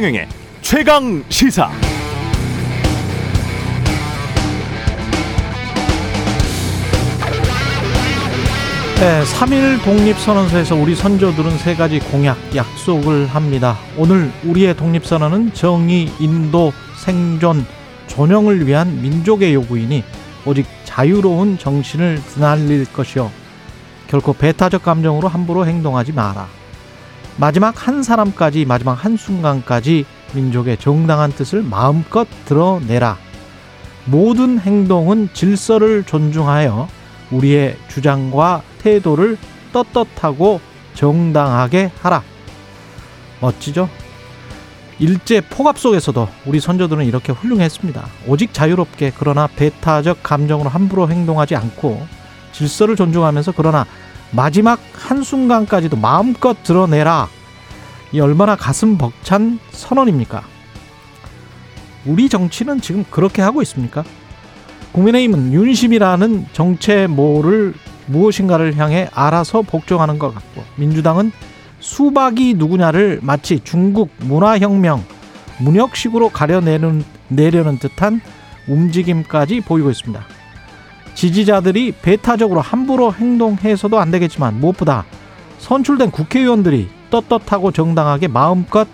최경영의 최강시사. 네, 3.1 독립선언서에서 우리 선조들은 세 가지 공약, 약속을 합니다. 오늘 우리의 독립선언은 정의, 인도, 생존, 존영을 위한 민족의 요구이니 오직 자유로운 정신을 드날릴 것이요, 결코 배타적 감정으로 함부로 행동하지 마라. 마지막 한 사람까지, 마지막 한 순간까지 민족의 정당한 뜻을 마음껏 드러내라. 모든 행동은 질서를 존중하여 우리의 주장과 태도를 떳떳하고 정당하게 하라. 멋지죠? 일제 폭압 속에서도 우리 선조들은 이렇게 훌륭했습니다. 오직 자유롭게, 그러나 배타적 감정으로 함부로 행동하지 않고, 질서를 존중하면서, 그러나 마지막 한순간까지도 마음껏 드러내라. 이 얼마나 가슴 벅찬 선언입니까? 우리 정치는 지금 그렇게 하고 있습니까? 국민의힘은 윤심이라는 정체모를 무엇인가를 향해 알아서 복종하는 것 같고, 민주당은 수박이 누구냐를 마치 중국 문화혁명, 문혁식으로 가려내려는 듯한 움직임까지 보이고 있습니다. 지지자들이 배타적으로 함부로 행동해서도 안 되겠지만, 무엇보다 선출된 국회의원들이 떳떳하고 정당하게 마음껏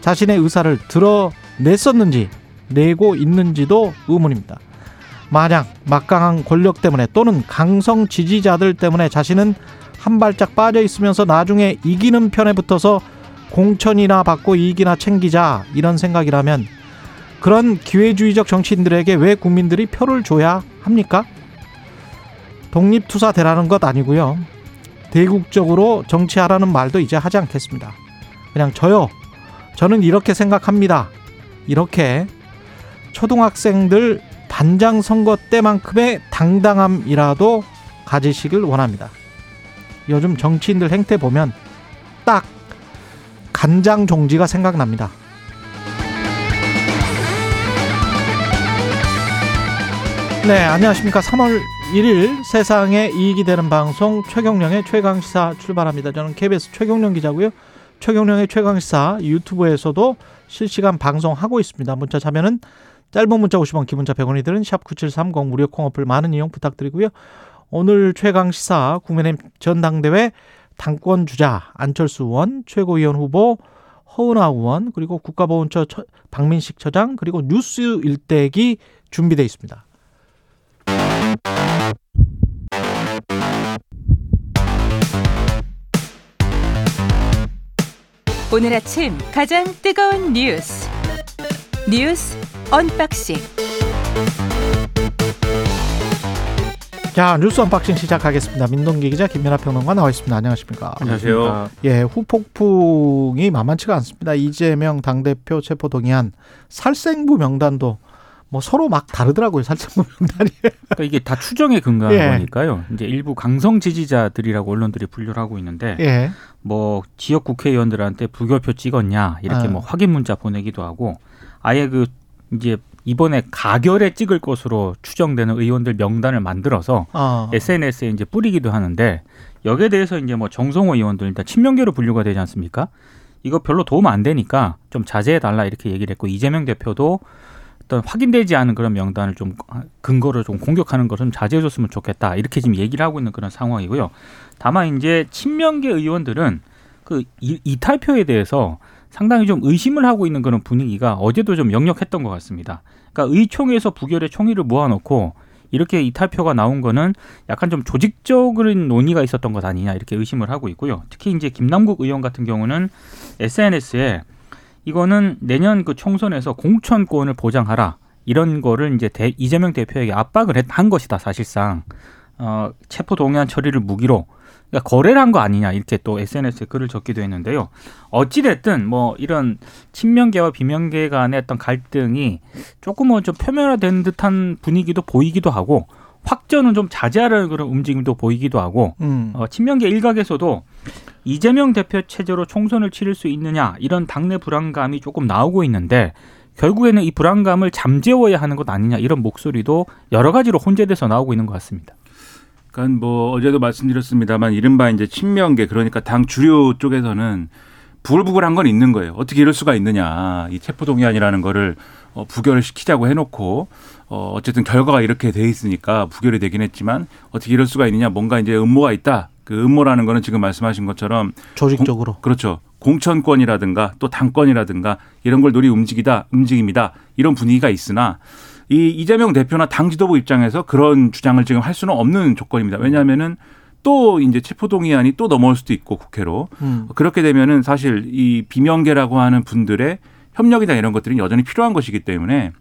자신의 의사를 드러냈었는지, 내고 있는지도 의문입니다. 만약 막강한 권력 때문에 또는 강성 지지자들 때문에 자신은 한 발짝 빠져 있으면서 나중에 이기는 편에 붙어서 공천이나 받고 이익이나 챙기자, 이런 생각이라면 그런 기회주의적 정치인들에게 왜 국민들이 표를 줘야 합니까? 독립투사 되라는 것 아니고요, 대국적으로 정치하라는 말도 이제 하지 않겠습니다. 그냥 저는 이렇게 생각합니다, 이렇게 초등학생들 단장 선거 때만큼의 당당함이라도 가지시길 원합니다. 요즘 정치인들 행태 보면 딱 간장 종지가 생각납니다. 네, 안녕하십니까. 3월 1일 세상에 이익이 되는 방송 최경령의 최강시사 출발합니다. 저는 KBS 최경령 기자고요. 최경령의 최강시사 유튜브에서도 실시간 방송하고 있습니다. 문자 참여는 짧은 문자 50원, 기본자 100원이 드는 샵9730, 무료 콩어플 많은 이용 부탁드리고요. 오늘 최강시사, 국민의힘 전당대회 당권주자 안철수 의원, 최고위원 후보 허은아 의원, 그리고 국가보훈처 박민식 처장, 그리고 뉴스 일대기 준비되어 있습니다. 오늘 아침 가장 뜨거운 뉴스 언박싱. 자, 뉴스 언박싱 시작하겠습니다. 민동기 기자, 김민하 평론가 나와 있습니다. 안녕하십니까? 안녕하세요. 예, 후폭풍이 만만치가 않습니다. 이재명 당대표 체포 동의안, 살생부 명단도 뭐 서로 막 다르더라고요. 살생부 명단이. 그러니까 이게 다 추정에 근거한 거니까요. 이제 일부 강성 지지자들이라고 언론들이 분류를 하고 있는데, 뭐 지역 국회의원들한테 부결표 찍었냐 이렇게 뭐 확인 문자 보내기도 하고, 아예 그 이제 이번에 가결에 찍을 것으로 추정되는 의원들 명단을 만들어서 SNS에 이제 뿌리기도 하는데, 여기에 대해서 이제 뭐 정성호 의원도 일단 친명계로 분류가 되지 않습니까? 이거 별로 도움 안 되니까 좀 자제해 달라 이렇게 얘기를 했고, 이재명 대표도 일단 확인되지 않은 그런 명단을 좀 근거를 좀 공격하는 것은 자제해 줬으면 좋겠다 이렇게 지금 얘기를 하고 있는 그런 상황이고요. 다만 이제 친명계 의원들은 그 이탈표에 대해서 상당히 좀 의심을 하고 있는 그런 분위기가 어제도 좀 역력했던 것 같습니다. 그러니까 의총에서 부결의 총의를 모아놓고 이렇게 이탈표가 나온 거는 약간 좀 조직적인 논의가 있었던 것 아니냐 이렇게 의심을 하고 있고요. 특히 이제 김남국 의원 같은 경우는 SNS에 이거는 내년 그 총선에서 공천권을 보장하라 이런 거를 이제 이재명 대표에게 압박을 한 것이다, 사실상. 체포 동의안 처리를 무기로, 그러니까 거래를 한 거 아니냐 이렇게 또 SNS에 글을 적기도 했는데요. 어찌됐든 뭐 이런 친명계와 비명계 간의 어떤 갈등이 조금은 좀 표면화된 듯한 분위기도 보이기도 하고, 확전은 좀 자제하려는 그런 움직임도 보이기도 하고, 친명계 일각에서도 이재명 대표 체제로 총선을 치를 수 있느냐 이런 당내 불안감이 조금 나오고 있는데, 결국에는 이 불안감을 잠재워야 하는 것 아니냐 이런 목소리도 여러 가지로 혼재돼서 나오고 있는 것 같습니다. 그러니까 뭐 어제도 말씀드렸습니다만, 이른바 이제 친명계, 그러니까 당 주류 쪽에서는 부글부글한 건 있는 거예요. 어떻게 이럴 수가 있느냐. 이 체포동의안이라는 거를 부결을 시키자고 해놓고 어쨌든 결과가 이렇게 돼 있으니까 부결이 되긴 했지만 어떻게 이럴 수가 있느냐. 뭔가 이제 음모가 있다. 그 음모라는 거는 지금 말씀하신 것처럼 조직적으로. 그렇죠. 공천권이라든가 또 당권이라든가 이런 걸 노리 움직임이다. 이런 분위기가 있으나 이 이재명 대표나 당 지도부 입장에서 그런 주장을 지금 할 수는 없는 조건입니다. 왜냐하면은 또 이제 체포동의안이 또 넘어올 수도 있고 국회로. 그렇게 되면은 사실 이 비명계라고 하는 분들의 협력이나 이런 것들은 여전히 필요한 것이기 때문에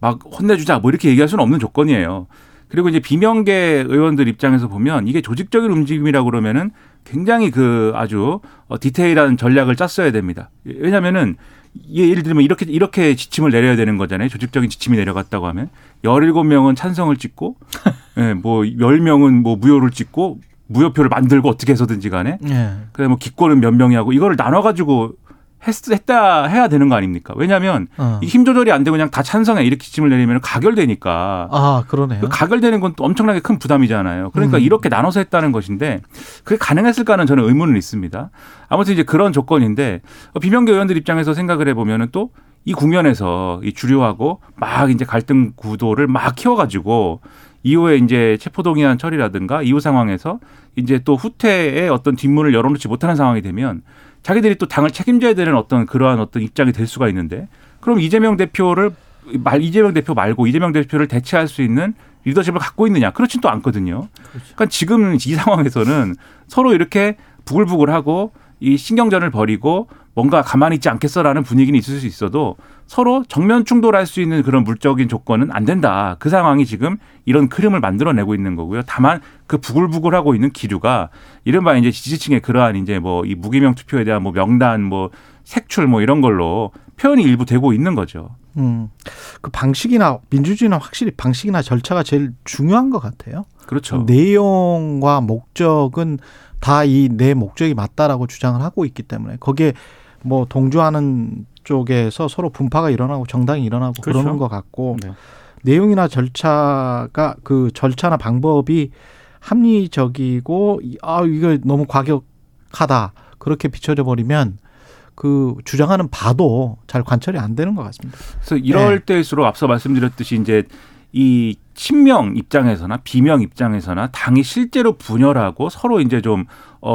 막 혼내주자 뭐 이렇게 얘기할 수는 없는 조건이에요. 그리고 이제 비명계 의원들 입장에서 보면 이게 조직적인 움직임이라고 그러면은 굉장히 그 아주 디테일한 전략을 짰어야 됩니다. 왜냐면은 예를 들면 이렇게 지침을 내려야 되는 거잖아요. 조직적인 지침이 내려갔다고 하면 17명은 찬성을 찍고 예, 뭐 10명은 뭐 무효를 찍고 무효표를 만들고 어떻게 해서든지 간에 예. 그다음에 뭐 기권은 몇 명이 하고 이거를 나눠 가지고 했다 해야 되는 거 아닙니까? 왜냐하면 힘 조절이 안 되고 그냥 다 찬성해 이렇게 지침을 내리면 가결되니까. 아 그러네요. 그 가결되는 건 또 엄청나게 큰 부담이잖아요. 그러니까 이렇게 나눠서 했다는 것인데 그게 가능했을까는 저는 의문은 있습니다. 아무튼 이제 그런 조건인데 비명계 의원들 입장에서 생각을 해보면은 또 이 국면에서 이 주류하고 막 이제 갈등 구도를 막 키워가지고. 이후에 이제 체포동의안 처리라든가 이후 상황에서 이제 또 후퇴의 어떤 뒷문을 열어놓지 못하는 상황이 되면 자기들이 또 당을 책임져야 되는 어떤 그러한 어떤 입장이 될 수가 있는데 그럼 이재명 대표를 대체할 수 있는 리더십을 갖고 있느냐 그렇진 또 않거든요. 그렇죠. 그러니까 지금 이 상황에서는 서로 이렇게 부글부글하고 이 신경전을 벌이고 뭔가 가만히 있지 않겠어라는 분위기는 있을 수 있어도 서로 정면 충돌할 수 있는 그런 물적인 조건은 안 된다. 그 상황이 지금 이런 흐름을 만들어내고 있는 거고요. 다만 그 부글부글하고 있는 기류가 이른바 이제 지지층의 그러한 이제 뭐 이 무기명 투표에 대한 뭐 명단 뭐 색출 뭐 이런 걸로 표현이 일부 되고 있는 거죠. 그 방식이나 민주주의는 확실히 방식이나 절차가 제일 중요한 것 같아요. 그렇죠. 내용과 목적은 다 이 내 목적이 맞다라고 주장을 하고 있기 때문에 거기에 뭐 동조하는 쪽에서 서로 분파가 일어나고 정당이 일어나고 그렇죠. 그러는 것 같고 네. 내용이나 절차가 그 절차나 방법이 합리적이고 아 이거 너무 과격하다 그렇게 비춰져 버리면 그 주장하는 바도 잘 관철이 안 되는 것 같습니다. 그래서 이럴 네. 때일수록 앞서 말씀드렸듯이 이제 이 친명 입장에서나 비명 입장에서나 당이 실제로 분열하고 서로 이제 좀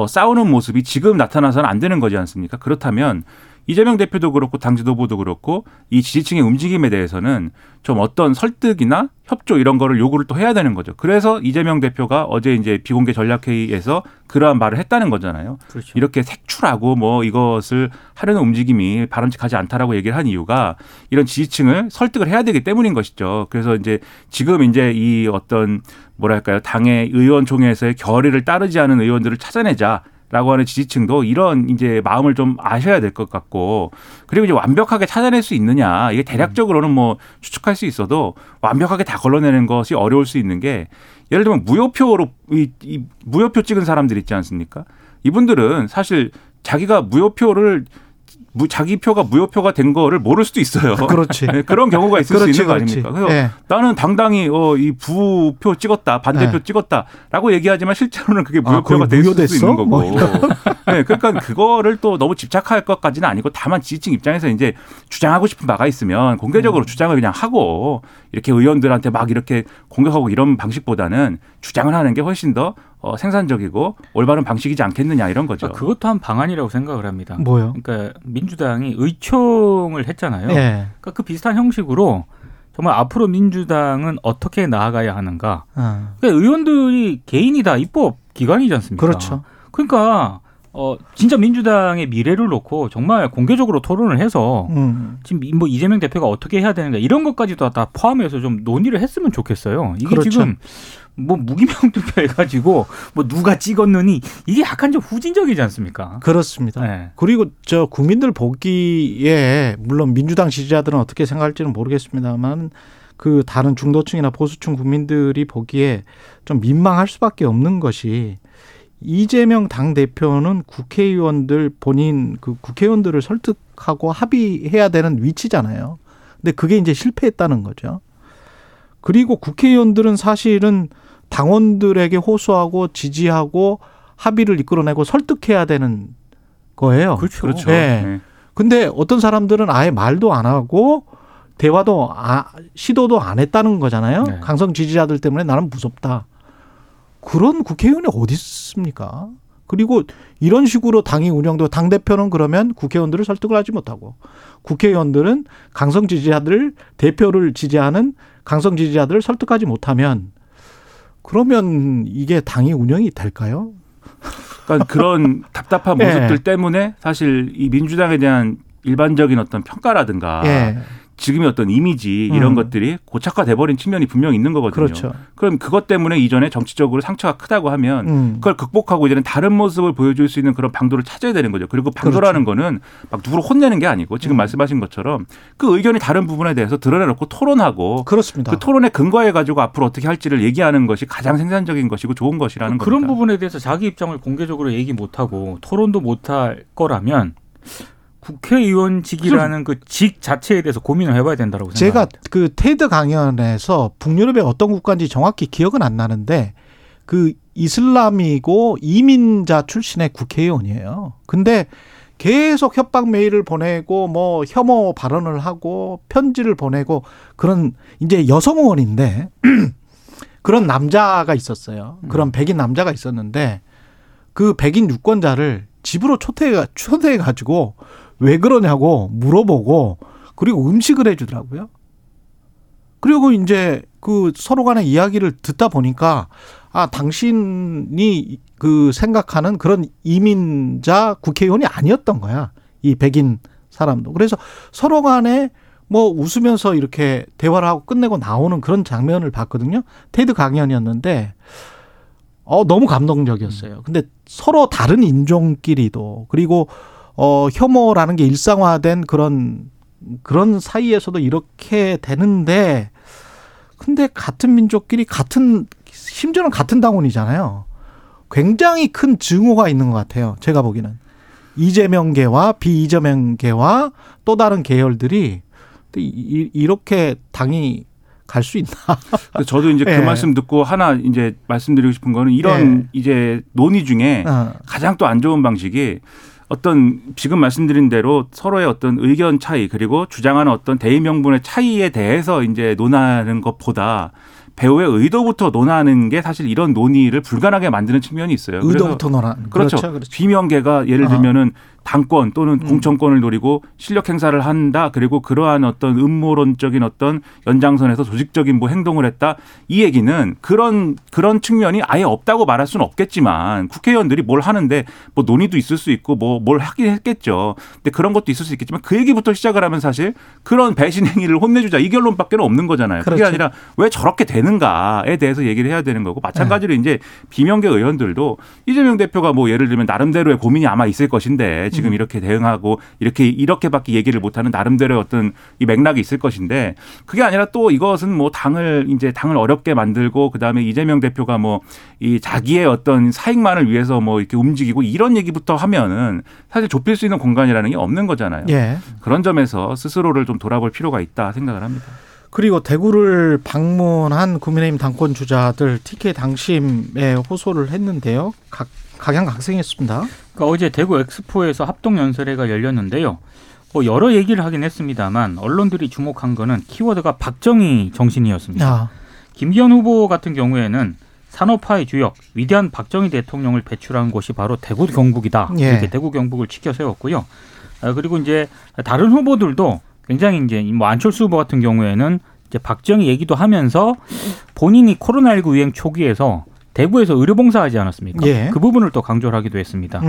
싸우는 모습이 지금 나타나서는 안 되는 거지 않습니까? 그렇다면 이재명 대표도 그렇고 당 지도부도 그렇고 이 지지층의 움직임에 대해서는 좀 어떤 설득이나 협조 이런 거를 요구를 또 해야 되는 거죠. 그래서 이재명 대표가 어제 이제 비공개 전략회의에서 그러한 말을 했다는 거잖아요. 그렇죠. 이렇게 색출하고 뭐 이것을 하려는 움직임이 바람직하지 않다라고 얘기를 한 이유가 이런 지지층을 설득을 해야 되기 때문인 것이죠. 그래서 이제 지금 이제 이 어떤 뭐랄까요 당의 의원총회에서의 결의를 따르지 않은 의원들을 찾아내자. 라고 하는 지지층도 이런 이제 마음을 좀 아셔야 될 것 같고 그리고 이제 완벽하게 찾아낼 수 있느냐 이게 대략적으로는 뭐 추측할 수 있어도 완벽하게 다 걸러내는 것이 어려울 수 있는 게 예를 들면 무효표로 이 무효표 찍은 사람들 있지 않습니까? 이분들은 사실 자기가 무효표를 자기 표가 무효표가 된 거를 모를 수도 있어요. 그렇지. 그런 경우가 있을 그렇지, 수 있는 그렇지. 거 아닙니까? 그래서 네. 나는 당당히 이 부표 찍었다, 반대표 네. 찍었다라고 얘기하지만 실제로는 그게 무효표가 될 수도 있는 거고. 뭐 네, 그러니까 그거를 또 너무 집착할 것까지는 아니고 다만 지지층 입장에서 이제 주장하고 싶은 바가 있으면 공개적으로 주장을 그냥 하고 이렇게 의원들한테 막 이렇게 공격하고 이런 방식보다는 주장을 하는 게 훨씬 더 생산적이고 올바른 방식이지 않겠느냐 이런 거죠. 그것도 한 방안이라고 생각을 합니다. 뭐요? 그러니까 민주당이 의총을 했잖아요. 네. 그러니까 그 비슷한 형식으로 정말 앞으로 민주당은 어떻게 나아가야 하는가. 그러니까 의원들이 개인이다 입법 기관이지 않습니까? 그렇죠. 그러니까 진짜 민주당의 미래를 놓고 정말 공개적으로 토론을 해서 지금 뭐 이재명 대표가 어떻게 해야 되는가 이런 것까지도 다 포함해서 좀 논의를 했으면 좋겠어요. 이게 그렇죠. 지금 뭐 무기명 투표해가지고 뭐 누가 찍었느니 이게 약간 좀 후진적이지 않습니까? 그렇습니다. 네. 그리고 저 국민들 보기에 물론 민주당 지지자들은 어떻게 생각할지는 모르겠습니다만 그 다른 중도층이나 보수층 국민들이 보기에 좀 민망할 수밖에 없는 것이 이재명 당대표는 국회의원들 본인 그 국회의원들을 설득하고 합의해야 되는 위치잖아요. 근데 그게 이제 실패했다는 거죠. 그리고 국회의원들은 사실은 당원들에게 호소하고 지지하고 합의를 이끌어내고 설득해야 되는 거예요. 그렇죠. 네. 근데 어떤 사람들은 아예 말도 안 하고 대화도 시도도 안 했다는 거잖아요. 네. 강성 지지자들 때문에 나는 무섭다. 그런 국회의원이 어디 있습니까? 그리고 이런 식으로 당이 운영되고 당대표는 그러면 국회의원들을 설득을 하지 못하고 국회의원들은 강성 지지자들 대표를 지지하는 강성 지지자들을 설득하지 못하면 그러면 이게 당이 운영이 될까요? 그러니까 그런 답답한 모습들 예. 때문에 사실 이 민주당에 대한 일반적인 어떤 평가라든가 예. 지금의 어떤 이미지 이런 것들이 고착화돼버린 측면이 분명히 있는 거거든요. 그렇죠. 그럼 그것 때문에 이전에 정치적으로 상처가 크다고 하면 그걸 극복하고 이제는 다른 모습을 보여줄 수 있는 그런 방도를 찾아야 되는 거죠. 그리고 방도라는 그렇죠. 거는 막 누구를 혼내는 게 아니고 지금 말씀하신 것처럼 그 의견이 다른 부분에 대해서 드러내놓고 토론하고 그렇습니다. 그 토론에 근거해가지고 앞으로 어떻게 할지를 얘기하는 것이 가장 생산적인 것이고 좋은 것이라는 그런 겁니다. 그런 부분에 대해서 자기 입장을 공개적으로 얘기 못하고 토론도 못할 거라면 국회의원직이라는 그 직 자체에 대해서 고민을 해봐야 된다고 생각합니다. 제가 그 테드 강연에서 북유럽의 어떤 국가인지 정확히 기억은 안 나는데 그 이슬람이고 이민자 출신의 국회의원이에요. 근데 계속 협박 메일을 보내고 뭐 혐오 발언을 하고 편지를 보내고 그런 이제 여성 의원인데 그런 남자가 있었어요. 그런 백인 남자가 있었는데 그 백인 유권자를 집으로 초대해가지고 왜 그러냐고 물어보고 그리고 음식을 해주더라고요. 그리고 이제 그 서로 간의 이야기를 듣다 보니까 아, 당신이 그 생각하는 그런 이민자 국회의원이 아니었던 거야. 이 백인 사람도. 그래서 서로 간에 뭐 웃으면서 이렇게 대화를 하고 끝내고 나오는 그런 장면을 봤거든요. 테드 강연이었는데 너무 감동적이었어요. 근데 서로 다른 인종끼리도 그리고 혐오라는 게 일상화된 그런 사이에서도 이렇게 되는데 근데 같은 민족끼리 심지어는 같은 당원이잖아요. 굉장히 큰 증오가 있는 것 같아요. 제가 보기에는 이재명계와 비이재명계와 또 다른 계열들이 이렇게 당이 갈 수 있나. 저도 이제 네. 그 말씀 듣고 하나 이제 말씀드리고 싶은 거는 이런 네. 이제 논의 중에 가장 또 안 좋은 방식이 어떤 지금 말씀드린 대로 서로의 어떤 의견 차이 그리고 주장하는 어떤 대의 명분의 차이에 대해서 이제 논하는 것보다 배우의 의도부터 논하는 게 사실 이런 논의를 불가능하게 만드는 측면이 있어요. 의도부터 논하는. 그렇죠. 비명계가 예를 들면은 당권 또는 공천권을 노리고 실력 행사를 한다. 그리고 그러한 어떤 음모론적인 어떤 연장선에서 조직적인 뭐 행동을 했다. 이 얘기는 그런 측면이 아예 없다고 말할 수는 없겠지만 국회의원들이 뭘 하는데 뭐 논의도 있을 수 있고 뭘 하긴 했겠죠. 근데 그런 것도 있을 수 있겠지만 그 얘기부터 시작을 하면 사실 그런 배신 행위를 혼내주자 이 결론밖에 없는 거잖아요. 그렇죠. 그게 아니라 왜 저렇게 되는가에 대해서 얘기를 해야 되는 거고 마찬가지로 네. 이제 비명계 의원들도 이재명 대표가 뭐 예를 들면 나름대로의 고민이 아마 있을 것인데 지금 이렇게 대응하고 이렇게밖에 얘기를 못하는 나름대로의 어떤 이 맥락이 있을 것인데 그게 아니라 또 이것은 뭐 당을 어렵게 만들고 그 다음에 이재명 대표가 뭐 이 자기의 어떤 사익만을 위해서 뭐 이렇게 움직이고 이런 얘기부터 하면은 사실 좁힐 수 있는 공간이라는 게 없는 거잖아요. 예. 그런 점에서 스스로를 좀 돌아볼 필요가 있다 생각을 합니다. 그리고 대구를 방문한 국민의힘 당권 주자들 TK 당심에 호소를 했는데요. 각양각색이었습니다. 그러니까 어제 대구 엑스포에서 합동연설회가 열렸는데요. 여러 얘기를 하긴 했습니다만 언론들이 주목한 거는 키워드가 박정희 정신이었습니다. 김기현 후보 같은 경우에는 산업화의 주역, 위대한 박정희 대통령을 배출한 곳이 바로 대구 경북이다. 예. 이렇게 대구 경북을 치켜세웠고요. 그리고 이제 다른 후보들도 굉장히 이제 뭐 안철수 후보 같은 경우에는 이제 박정희 얘기도 하면서 본인이 코로나19 유행 초기에서 대구에서 의료봉사하지 않았습니까? 예. 그 부분을 또 강조를 하기도 했습니다.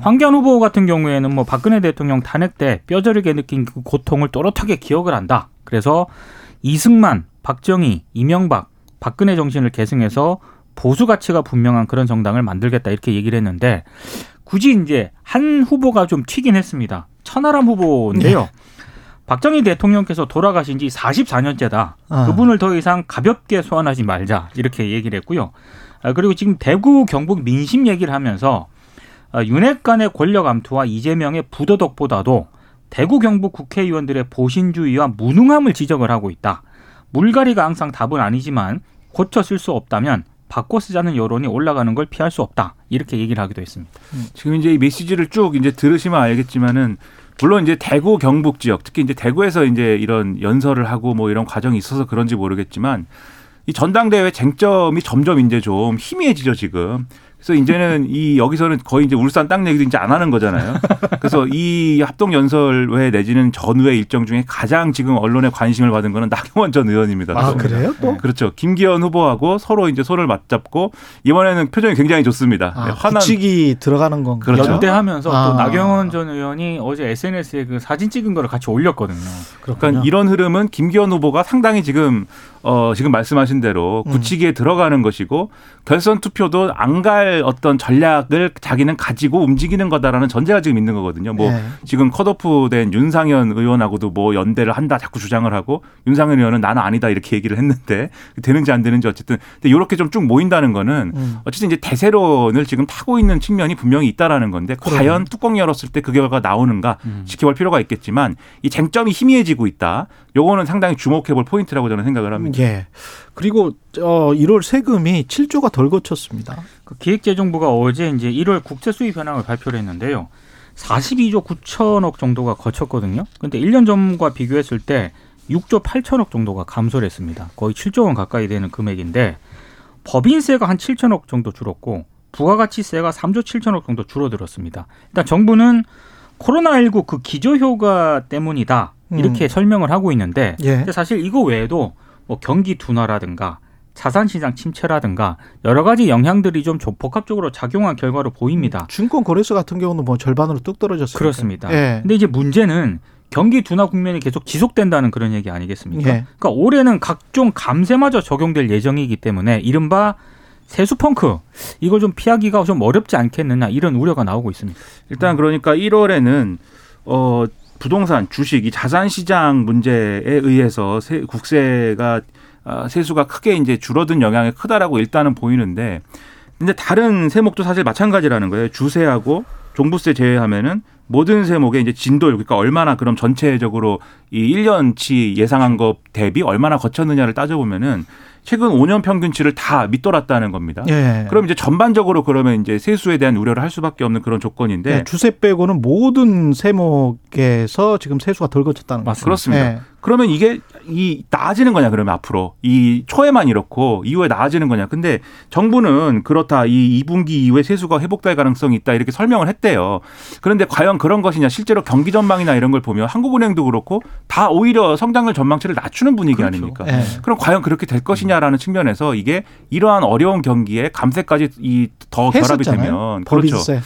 황교안 후보 같은 경우에는 뭐 박근혜 대통령 탄핵 때 뼈저리게 느낀 그 고통을 또렷하게 기억을 한다. 그래서 이승만, 박정희, 이명박, 박근혜 정신을 계승해서 보수 가치가 분명한 그런 정당을 만들겠다 이렇게 얘기를 했는데 굳이 이제 한 후보가 좀 튀긴 했습니다. 천하람 후보인데요. 네. 박정희 대통령께서 돌아가신 지 44년째다. 그분을 더 이상 가볍게 소환하지 말자 이렇게 얘기를 했고요. 그리고 지금 대구 경북 민심 얘기를 하면서 윤핵 간의 권력 암투와 이재명의 부도덕보다도 대구 경북 국회의원들의 보신주의와 무능함을 지적을 하고 있다. 물갈이가 항상 답은 아니지만 고쳐 쓸 수 없다면 바꿔 쓰자는 여론이 올라가는 걸 피할 수 없다. 이렇게 얘기를 하기도 했습니다. 지금 이제 이 메시지를 쭉 이제 들으시면 알겠지만은 물론 이제 대구 경북 지역 특히 이제 대구에서 이제 이런 연설을 하고 뭐 이런 과정이 있어서 그런지 모르겠지만 이 전당대회 쟁점이 점점 이제 좀 희미해지죠 지금. 그래서 이제는 이 여기서는 거의 이제 울산 땅 얘기도 이제 안 하는 거잖아요. 그래서 이 합동연설회 내지는 전후의 일정 중에 가장 지금 언론의 관심을 받은 거는 나경원 전 의원입니다. 아, 그래요? 또? 그렇죠. 김기현 후보하고 서로 이제 손을 맞잡고 이번에는 표정이 굉장히 좋습니다. 아, 네, 환한 규칙이 들어가는 건가요? 그렇죠. 연대하면서 아. 또 나경원 전 의원이 어제 SNS에 그 사진 찍은 거를 같이 올렸거든요. 그렇군요. 그러니까 이런 흐름은 김기현 후보가 상당히 지금 지금 말씀하신 대로 굳히기에 들어가는 것이고 결선 투표도 안 갈 어떤 전략을 자기는 가지고 움직이는 거다라는 전제가 지금 있는 거거든요. 뭐 네. 지금 컷오프된 윤상현 의원하고도 뭐 연대를 한다 자꾸 주장을 하고 윤상현 의원은 나는 아니다 이렇게 얘기를 했는데 되는지 안 되는지 어쨌든 근데 이렇게 좀 쭉 모인다는 거는 어쨌든 이제 대세론을 지금 타고 있는 측면이 분명히 있다라는 건데 그러네. 과연 뚜껑 열었을 때 그 결과가 나오는가 지켜볼 필요가 있겠지만 이 쟁점이 희미해지고 있다. 요거는 상당히 주목해볼 포인트라고 저는 생각을 합니다. 예. 그리고 1월 세금이 7조가 덜 거쳤습니다. 그 기획재정부가 어제 이제 1월 국세 수입 현황을 발표를 했는데요. 42조 9천억 정도가 거쳤거든요. 그런데 1년 전과 비교했을 때 6조 8천억 정도가 감소를 했습니다. 거의 7조 원 가까이 되는 금액인데 법인세가 한 7천억 정도 줄었고 부가가치세가 3조 7천억 정도 줄어들었습니다. 일단 정부는 코로나19 그 기저효과 때문이다. 이렇게 설명을 하고 있는데 예. 근데 사실 이거 외에도 뭐 경기 둔화라든가 자산시장 침체라든가 여러 가지 영향들이 좀 복합적으로 작용한 결과로 보입니다. 증권거래소 같은 경우는 뭐 절반으로 뚝 떨어졌어요. 그렇습니다. 예. 근데 이제 문제는 경기 둔화 국면이 계속 지속된다는 그런 얘기 아니겠습니까? 예. 그러니까 올해는 각종 감세마저 적용될 예정이기 때문에 이른바 세수펑크 이걸 좀 피하기가 좀 어렵지 않겠느냐 이런 우려가 나오고 있습니다. 일단 그러니까 1월에는 부동산, 주식, 이 자산시장 문제에 의해서 국세가 세수가 크게 이제 줄어든 영향이 크다라고 일단은 보이는데, 근데 다른 세목도 사실 마찬가지라는 거예요. 주세하고 종부세 제외하면은 모든 세목의 이제 진돌 그러니까 얼마나 그럼 전체적으로 이 1년치 예상한 것 대비 얼마나 거쳤느냐를 따져보면은. 최근 5년 평균치를 다 밑돌았다는 겁니다. 예. 그럼 이제 전반적으로 그러면 이제 세수에 대한 우려를 할 수밖에 없는 그런 조건인데 예, 주세 빼고는 모든 세목에서 지금 세수가 덜 거쳤다는 거죠. 그렇습니다. 예. 그러면 이게 이 나아지는 거냐 그러면 앞으로 이 초에만 이렇고 이후에 나아지는 거냐. 근데 정부는 그렇다 이 2분기 이후에 세수가 회복될 가능성이 있다 이렇게 설명을 했대요. 그런데 과연 그런 것이냐 실제로 경기 전망이나 이런 걸 보면 한국은행도 그렇고 다 오히려 성장률 전망치를 낮추는 분위기 그렇죠. 아닙니까? 예. 그럼 과연 그렇게 될 것이냐. 라는 측면에서 이게 이러한 어려운 경기에 감세까지 더 결합이 되면 그렇죠. 법인세,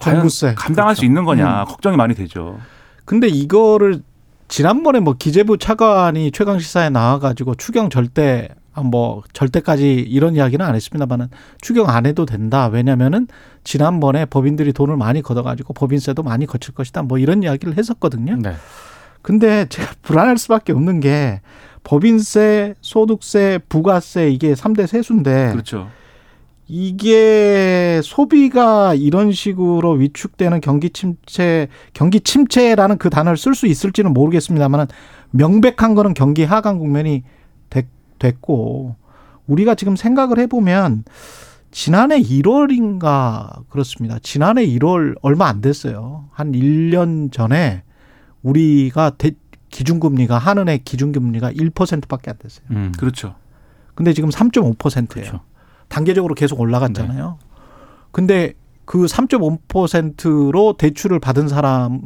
전부세 감당할 그렇죠. 수 있는 거냐 걱정이 많이 되죠. 근데 이거를 지난번에 뭐 기재부 차관이 최강 시사에 나와가지고 추경 절대 뭐 절대까지 이런 이야기는 안 했습니다만은 추경 안 해도 된다. 왜냐하면은 지난번에 법인들이 돈을 많이 걷어가지고 법인세도 많이 거칠 것이다. 뭐 이런 이야기를 했었거든요. 네. 근데 제가 불안할 수밖에 없는 게. 법인세, 소득세, 부가세 이게 3대 세수인데 그렇죠. 이게 소비가 이런 식으로 위축되는 경기 침체라는 그 단어를 쓸 수 있을지는 모르겠습니다만 명백한 거는 경기 하강 국면이 됐고 우리가 지금 생각을 해보면 지난해 1월인가 그렇습니다. 지난해 1월 얼마 안 됐어요. 한 1년 전에 우리가 기준금리가 한은의 기준금리가 1%밖에 안 됐어요. 그렇죠. 근데 지금 3.5%예요. 그렇죠. 단계적으로 계속 올라갔잖아요. 네. 근데 그 3.5%로 대출을 받은 사람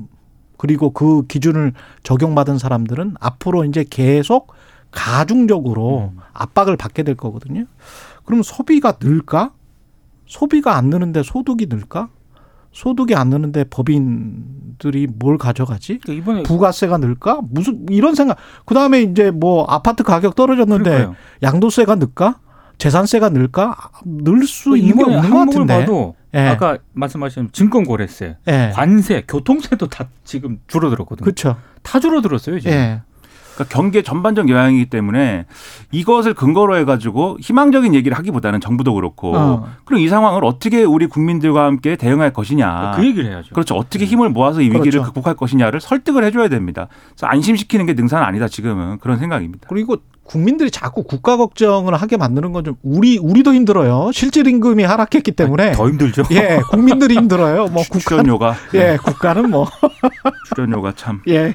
그리고 그 기준을 적용받은 사람들은 앞으로 이제 계속 가중적으로 압박을 받게 될 거거든요. 그럼 소비가 늘까? 소비가 안 느는데 소득이 늘까? 소득이 안 느는데 법인들이 뭘 가져가지? 그러니까 이번에 부가세가 늘까? 무슨 이런 생각. 그다음에 이제 뭐 아파트 가격 떨어졌는데 그럴까요? 양도세가 늘까? 재산세가 늘까? 늘 수 있는 게 없는 것 같은데. 봐도 예. 아까 말씀하신 증권거래세, 예. 관세, 교통세도 다 지금 줄어들었거든요. 그렇죠. 다 줄어들었어요. 이제. 예. 그러니까 경기의 전반적 영향이기 때문에 이것을 근거로 해가지고 희망적인 얘기를 하기보다는 정부도 그렇고 그럼 이 상황을 어떻게 우리 국민들과 함께 대응할 것이냐. 그 얘기를 해야죠. 그렇죠. 어떻게 힘을 모아서 이 위기를 극복할 것이냐를 설득을 해줘야 됩니다. 그래서 안심시키는 게 능사는 아니다 지금은. 그런 생각입니다. 그리고 국민들이 자꾸 국가 걱정을 하게 만드는 건 좀 우리도 힘들어요. 실질 임금이 하락했기 때문에 더 힘들죠. 예, 국민들이 힘들어요. 뭐 출연료가 예, 국가는 뭐 출연료가 참. 예,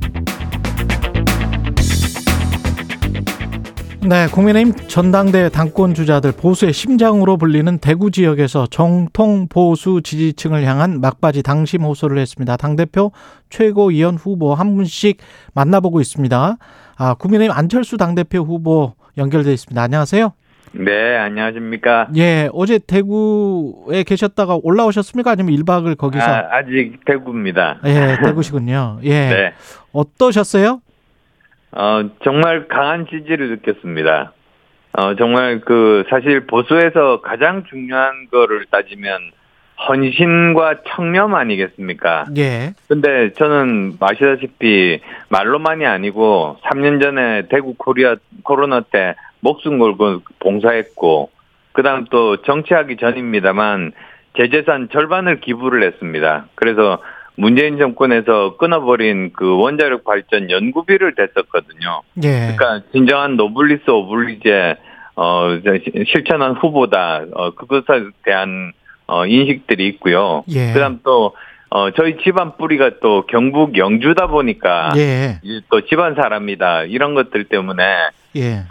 네, 국민의힘 전당대회 당권 주자들 보수의 심장으로 불리는 대구 지역에서 정통 보수 지지층을 향한 막바지 당심 호소를 했습니다. 당대표 최고위원 후보 한 분씩 만나보고 있습니다. 아, 국민의힘 안철수 당대표 후보 연결되어 있습니다. 안녕하세요. 네, 안녕하십니까. 예, 어제 대구에 계셨다가 올라오셨습니까? 아니면 1박을 거기서? 아직 대구입니다. 예, 대구시군요. 예. 네. 어떠셨어요? 정말 강한 지지를 느꼈습니다. 정말 사실 보수에서 가장 중요한 거를 따지면 헌신과 청렴 아니겠습니까? 예. 근데 저는 아시다시피 말로만이 아니고 3년 전에 대구 코로나 때 목숨 걸고 봉사했고, 그 다음 또 정치하기 전입니다만 제 재산 절반을 기부를 했습니다. 그래서 문재인 정권에서 끊어버린 그 원자력 발전 연구비를 댔었거든요. 예. 그러니까 진정한 노블리스 오블리제 실천한 후보다, 그것에 대한 인식들이 있고요. 예. 그 다음 또 저희 집안 뿌리가 또 경북 영주다 보니까 예. 또 집안 사람이다, 이런 것들 때문에 예.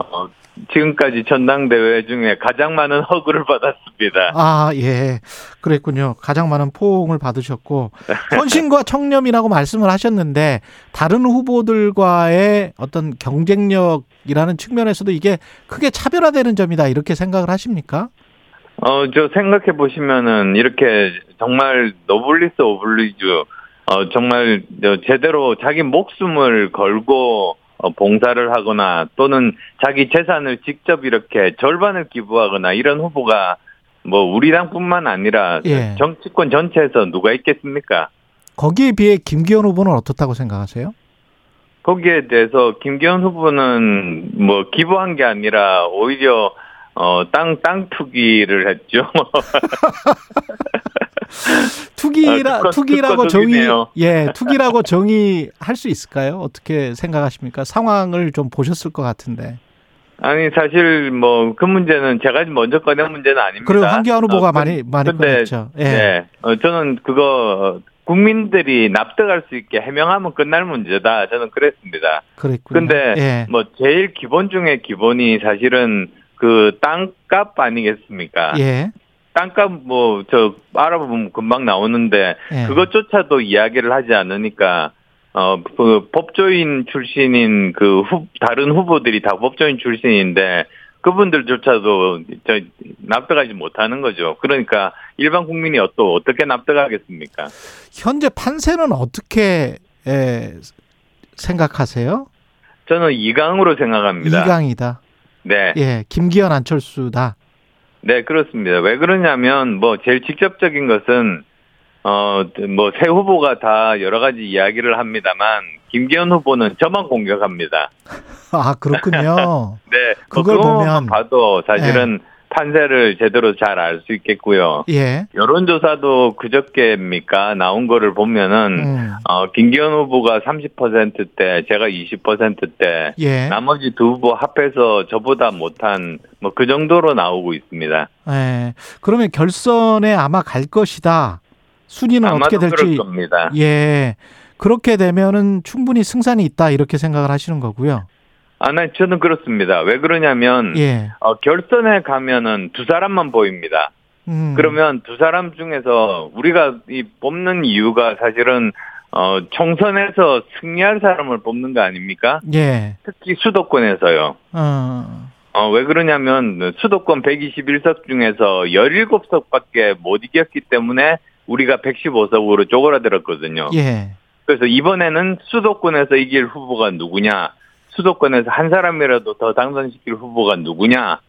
지금까지 전당대회 중에 가장 많은 허구를 받았습니다. 아, 예. 그랬군요. 가장 많은 포옹을 받으셨고, 헌신과 청렴이라고 말씀을 하셨는데 다른 후보들과의 어떤 경쟁력이라는 측면에서도 이게 크게 차별화되는 점이다, 이렇게 생각을 하십니까? 저 생각해 보시면은 이렇게 정말 노블리스 오블리주, 정말 제대로 자기 목숨을 걸고 봉사를 하거나 또는 자기 재산을 직접 이렇게 절반을 기부하거나 이런 후보가 뭐 우리 당뿐만 아니라 예. 정치권 전체에서 누가 있겠습니까? 거기에 비해 김기현 후보는 어떻다고 생각하세요? 거기에 대해서 김기현 후보는 뭐 기부한 게 아니라 오히려 땅 투기를 했죠. 투기라고 정의할 수 있을까요? 어떻게 생각하십니까? 상황을 좀 보셨을 것 같은데. 아니, 사실 뭐 그 문제는 제가 먼저 꺼낸 문제는 아닙니다. 그리고 황교안 후보가 많이 꺼냈죠. 예. 네. 저는 그거 국민들이 납득할 수 있게 해명하면 끝날 문제다, 저는 그랬습니다. 그랬군요. 근데 예. 뭐 제일 기본 중에 기본이 사실은 그 땅값 아니겠습니까? 예. 땅값 뭐 저 알아보면 금방 나오는데 예. 그것조차도 이야기를 하지 않으니까 그 법조인 출신인 다른 후보들이 다 법조인 출신인데 그분들조차도 납득하지 못하는 거죠. 그러니까 일반 국민이 또 어떻게 납득하겠습니까? 현재 판세는 어떻게 생각하세요? 저는 2강으로 생각합니다. 2강이다. 네. 예, 김기현 안철수다. 네, 그렇습니다. 왜 그러냐면 뭐 제일 직접적인 것은 뭐 새 후보가 다 여러 가지 이야기를 합니다만 김기현 후보는 저만 공격합니다. 아, 그렇군요. 네, 그걸 보면 봐도 사실은 예. 판세를 제대로 잘 알 수 있겠고요. 예. 여론조사도 그저께입니까 나온 거를 보면은 김기현 후보가 30%대, 제가 20%대, 예. 나머지 두 후보 합해서 저보다 못한 뭐 그 정도로 나오고 있습니다. 예. 그러면 결선에 아마 갈 것이다. 순위는 어떻게 될지. 그럴 겁니다. 예. 그렇게 되면은 충분히 승산이 있다, 이렇게 생각을 하시는 거고요. 아, 네, 저는 그렇습니다. 왜 그러냐면, 예. 결선에 가면은 두 사람만 보입니다. 그러면 두 사람 중에서 우리가 뽑는 이유가 사실은, 총선에서 승리할 사람을 뽑는 거 아닙니까? 예. 특히 수도권에서요. 왜 그러냐면 수도권 121석 중에서 17석밖에 못 이겼기 때문에 우리가 115석으로 쪼그라들었거든요. 예. 그래서 이번에는 수도권에서 이길 후보가 누구냐, 수도권에서 한 사람이라도 더 당선시킬 후보가 누구냐.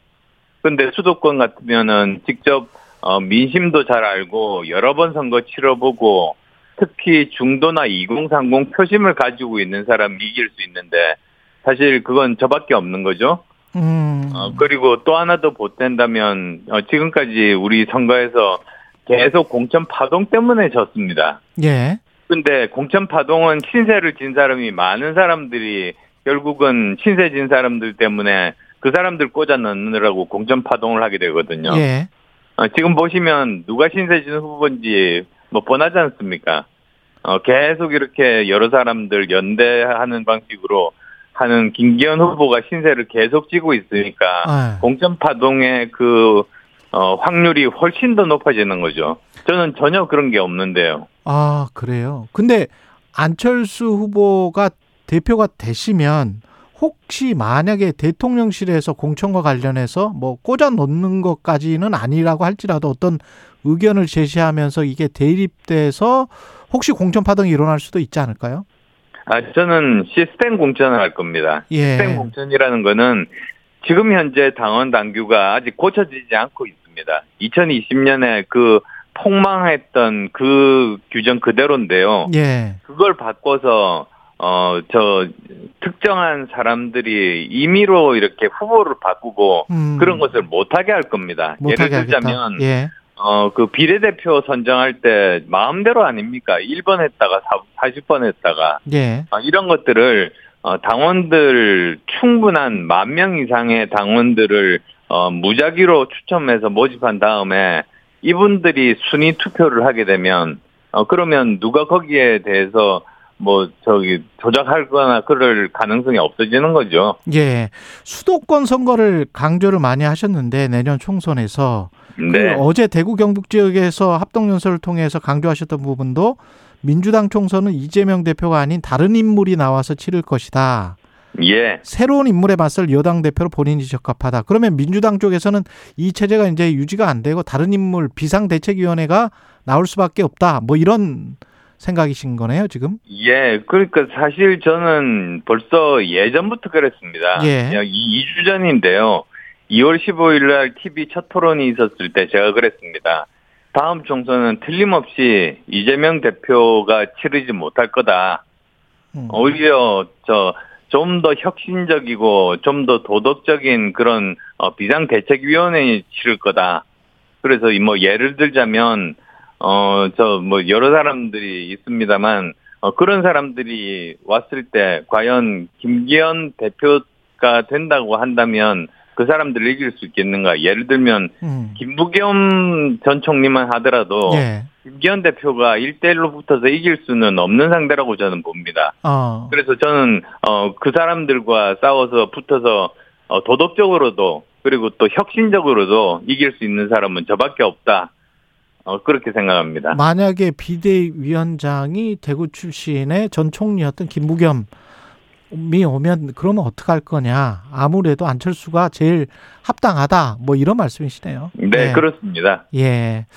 그런데 수도권 같으면은 직접 민심도 잘 알고 여러 번 선거 치러보고 특히 중도나 2030 표심을 가지고 있는 사람이 이길 수 있는데 사실 그건 저밖에 없는 거죠. 그리고 또 하나 더 보탠다면 지금까지 우리 선거에서 계속 공천 파동 때문에 졌습니다. 예. 근데 공천 파동은 신세를 진 사람이 많은 사람들이 결국은 신세 진 사람들 때문에 그 사람들 꽂아 넣느라고 공천 파동을 하게 되거든요. 예. 지금 보시면 누가 신세 진 후보인지 뭐 뻔하지 않습니까? 계속 이렇게 여러 사람들 연대하는 방식으로 하는 김기현 후보가 신세를 계속 지고 있으니까 공천 파동의 그 확률이 훨씬 더 높아지는 거죠. 저는 전혀 그런 게 없는데요. 아, 그래요? 근데 안철수 후보가 대표가 되시면 혹시 만약에 대통령실에서 공천과 관련해서 뭐 꽂아 놓는 것까지는 아니라고 할지라도 어떤 의견을 제시하면서 이게 대립돼서 혹시 공천 파동이 일어날 수도 있지 않을까요? 저는 시스템 공천을 할 겁니다. 예. 시스템 공천이라는 거는 지금 현재 당원 당규가 아직 고쳐지지 않고 있습니다. 2020년에 그 폭망했던 그 규정 그대로인데요. 예. 그걸 바꿔서 특정한 사람들이 임의로 이렇게 후보를 바꾸고 그런 것을 못하게 할 겁니다. 예를 들자면 예. 그 비례대표 선정할 때 마음대로 아닙니까? 1번 했다가 40번 했다가 예. 이런 것들을 당원들 충분한 10,000명 이상의 당원들을 무작위로 추첨해서 모집한 다음에 이분들이 순위 투표를 하게 되면 그러면 누가 거기에 대해서 조작할 거나 그럴 가능성이 없어지는 거죠. 예. 수도권 선거를 강조를 많이 하셨는데, 내년 총선에서. 네. 어제 대구 경북 지역에서 합동연설을 통해서 강조하셨던 부분도 민주당 총선은 이재명 대표가 아닌 다른 인물이 나와서 치를 것이다. 예. 새로운 인물에 맞설 여당 대표로 본인이 적합하다. 그러면 민주당 쪽에서는 이 체제가 이제 유지가 안 되고 다른 인물 비상대책위원회가 나올 수밖에 없다. 이런 생각이신 거네요, 지금? 예, 그러니까 사실 저는 벌써 예전부터 그랬습니다. 예. 2주 전인데요. 2월 15일 날 TV 첫 토론이 있었을 때 제가 그랬습니다. 다음 총선은 틀림없이 이재명 대표가 치르지 못할 거다. 오히려 좀 더 혁신적이고 좀 더 도덕적인 그런 비상대책위원회에 치를 거다. 그래서 예를 들자면 여러 사람들이 있습니다만, 그런 사람들이 왔을 때, 과연 김기현 대표가 된다고 한다면, 그 사람들을 이길 수 있겠는가? 예를 들면, 김부겸 전 총리만 하더라도, 예. 김기현 대표가 1대1로 붙어서 이길 수는 없는 상대라고 저는 봅니다. 그래서 저는, 그 사람들과 싸워서 붙어서, 도덕적으로도, 그리고 또 혁신적으로도 이길 수 있는 사람은 저밖에 없다. 그렇게 생각합니다. 만약에 비대위원장이 대구 출신의 전 총리였던 김부겸이 오면 그러면 어떡할 거냐. 아무래도 안철수가 제일 합당하다. 이런 말씀이시네요. 네, 예. 그렇습니다. 예,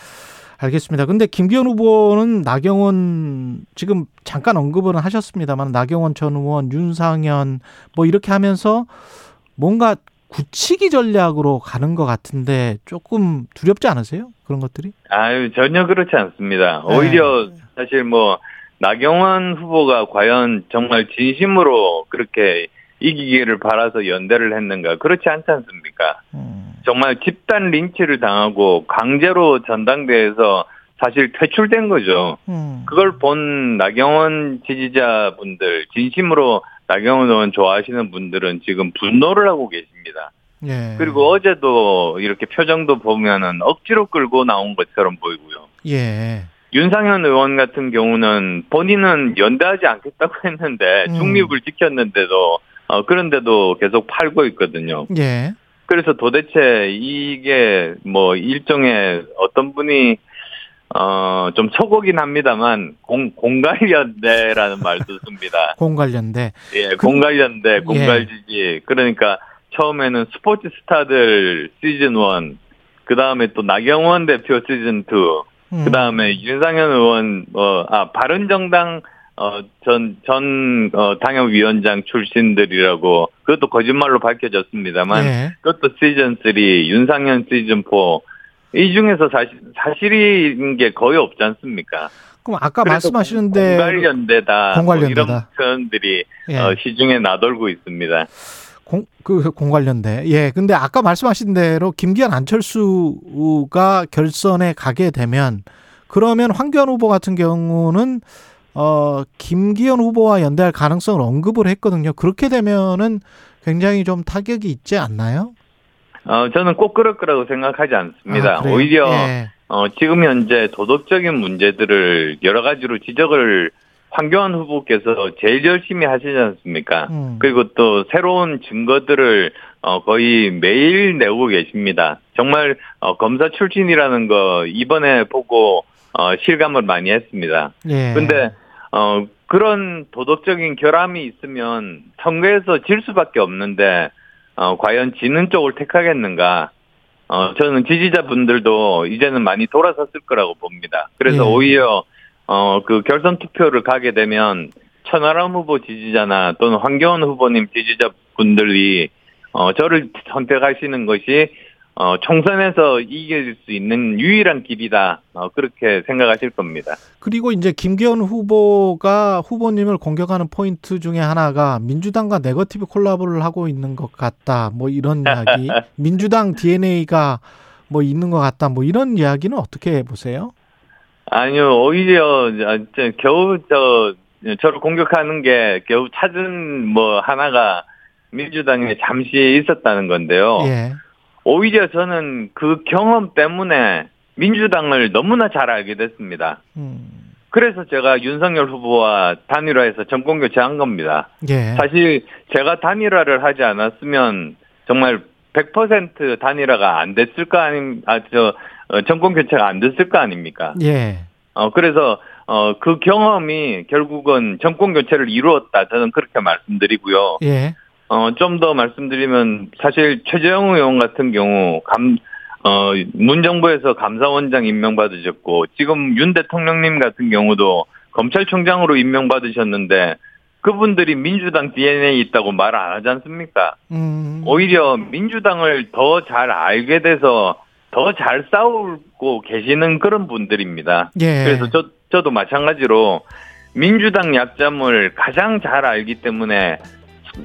알겠습니다. 근데 김기현 후보는 나경원 지금 잠깐 언급은 하셨습니다만 나경원 전 의원, 윤상현 이렇게 하면서 뭔가 굳히기 전략으로 가는 것 같은데 조금 두렵지 않으세요? 그런 것들이? 전혀 그렇지 않습니다. 오히려 사실 나경원 후보가 과연 정말 진심으로 그렇게 이기기를 바라서 연대를 했는가? 그렇지 않지 않습니까? 정말 집단 린치를 당하고 강제로 전당대회에서 사실 퇴출된 거죠. 그걸 본 나경원 지지자분들, 진심으로 나경원 의원 좋아하시는 분들은 지금 분노를 하고 계십니다. 예. 그리고 어제도 이렇게 표정도 보면은 억지로 끌고 나온 것처럼 보이고요. 예. 윤상현 의원 같은 경우는 본인은 연대하지 않겠다고 했는데 중립을 지켰는데도 그런데도 계속 팔고 있거든요. 예. 그래서 도대체 이게 일종의 어떤 분이 좀 초고긴 합니다만, 공갈연대라는 말도 씁니다. 공갈연대. 예, 공갈연대, 공갈지지. 그러니까 처음에는 스포츠 스타들 시즌 1, 그 다음에 또 나경원 대표 시즌 2, 그 다음에 윤상현 의원, 바른정당 전 당협위원장 출신들이라고, 그것도 거짓말로 밝혀졌습니다만, 네. 그것도 시즌 3, 윤상현 시즌 4, 이 중에서 사실인 게 거의 없지 않습니까? 그럼 아까 말씀하시는데 공관련대다. 이런 표현들이 예. 시중에 나돌고 있습니다. 공관련대. 예. 근데 아까 말씀하신 대로 김기현 안철수가 결선에 가게 되면 그러면 황교안 후보 같은 경우는 김기현 후보와 연대할 가능성을 언급을 했거든요. 그렇게 되면은 굉장히 좀 타격이 있지 않나요? 저는 꼭 그럴 거라고 생각하지 않습니다. 오히려 예. 지금 현재 도덕적인 문제들을 여러 가지로 지적을 황교안 후보께서 제일 열심히 하시지 않습니까? 그리고 또 새로운 증거들을 거의 매일 내고 계십니다. 정말 검사 출신이라는 거 이번에 보고 실감을 많이 했습니다. 그런데 예. 그런 도덕적인 결함이 있으면 선거에서 질 수밖에 없는데 과연 지는 쪽을 택하겠는가? 저는 지지자분들도 이제는 많이 돌아섰을 거라고 봅니다. 그래서 예. 오히려 그 결선 투표를 가게 되면 천하람 후보 지지자나 또는 황교안 후보님 지지자분들이 저를 선택하시는 것이 총선에서 이길 수 있는 유일한 길이다. 그렇게 생각하실 겁니다. 그리고 이제 김기현 후보가 후보님을 공격하는 포인트 중에 하나가 민주당과 네거티브 콜라보를 하고 있는 것 같다. 뭐 이런 이야기. 민주당 DNA가 뭐 있는 것 같다. 뭐 이런 이야기는 어떻게 보세요? 아니요. 오히려 겨우 저를 공격하는 게 겨우 찾은 뭐 하나가 민주당에 잠시 있었다는 건데요. 예. 오히려 저는 그 경험 때문에 민주당을 너무나 잘 알게 됐습니다. 그래서 제가 윤석열 후보와 단일화해서 정권교체한 겁니다. 예. 사실 제가 단일화를 하지 않았으면 정말 100% 단일화가 안 됐을 거 아닙니까? 정권교체가 안 됐을 거 아닙니까? 예. 그래서 그 경험이 결국은 정권교체를 이루었다. 저는 그렇게 말씀드리고요. 예. 좀 더 말씀드리면 사실 최재형 의원 같은 경우 문정부에서 감사원장 임명받으셨고 지금 윤 대통령님 같은 경우도 검찰총장으로 임명받으셨는데 그분들이 민주당 DNA 있다고 말 안 하지 않습니까? 오히려 민주당을 더 잘 알게 돼서 더 잘 싸우고 계시는 그런 분들입니다. 예. 그래서 저도 마찬가지로 민주당 약점을 가장 잘 알기 때문에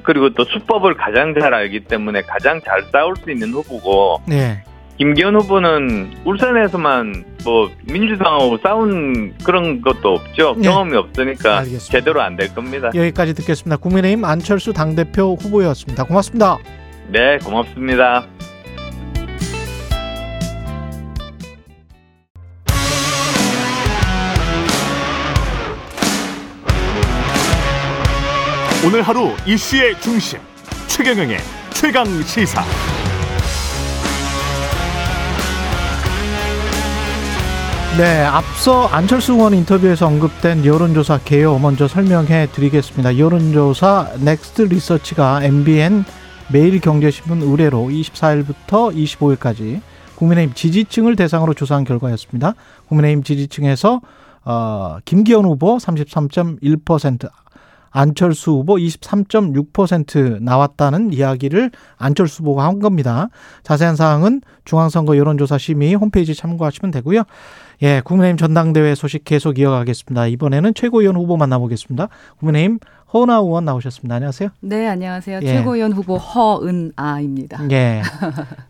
그리고 또 수법을 가장 잘 알기 때문에 가장 잘 싸울 수 있는 후보고 네. 김기현 후보는 울산에서만 뭐 민주당하고 싸운 그런 것도 없죠. 네. 경험이 없으니까 알겠습니다. 제대로 안 될 겁니다. 여기까지 듣겠습니다. 국민의힘 안철수 당대표 후보였습니다. 고맙습니다. 네, 고맙습니다. 오늘 하루 이슈의 중심 최경영의 최강시사. 네, 앞서 안철수 의원 인터뷰에서 언급된 여론조사 개요 먼저 설명해 드리겠습니다. 여론조사 넥스트 리서치가 MBN 매일경제신문 의뢰로 24일부터 25일까지 국민의힘 지지층을 대상으로 조사한 결과였습니다. 국민의힘 지지층에서 김기현 후보 33.1%, 안철수 후보 23.6% 나왔다는 이야기를 안철수 후보가 한 겁니다. 자세한 사항은 중앙선거 여론조사 심의 홈페이지 참고하시면 되고요. 예, 국민의힘 전당대회 소식 계속 이어가겠습니다. 이번에는 최고위원 후보 만나보겠습니다. 국민의힘 허은아 의원 나오셨습니다. 안녕하세요. 네, 안녕하세요. 예. 최고위원 후보 허은아입니다. 예.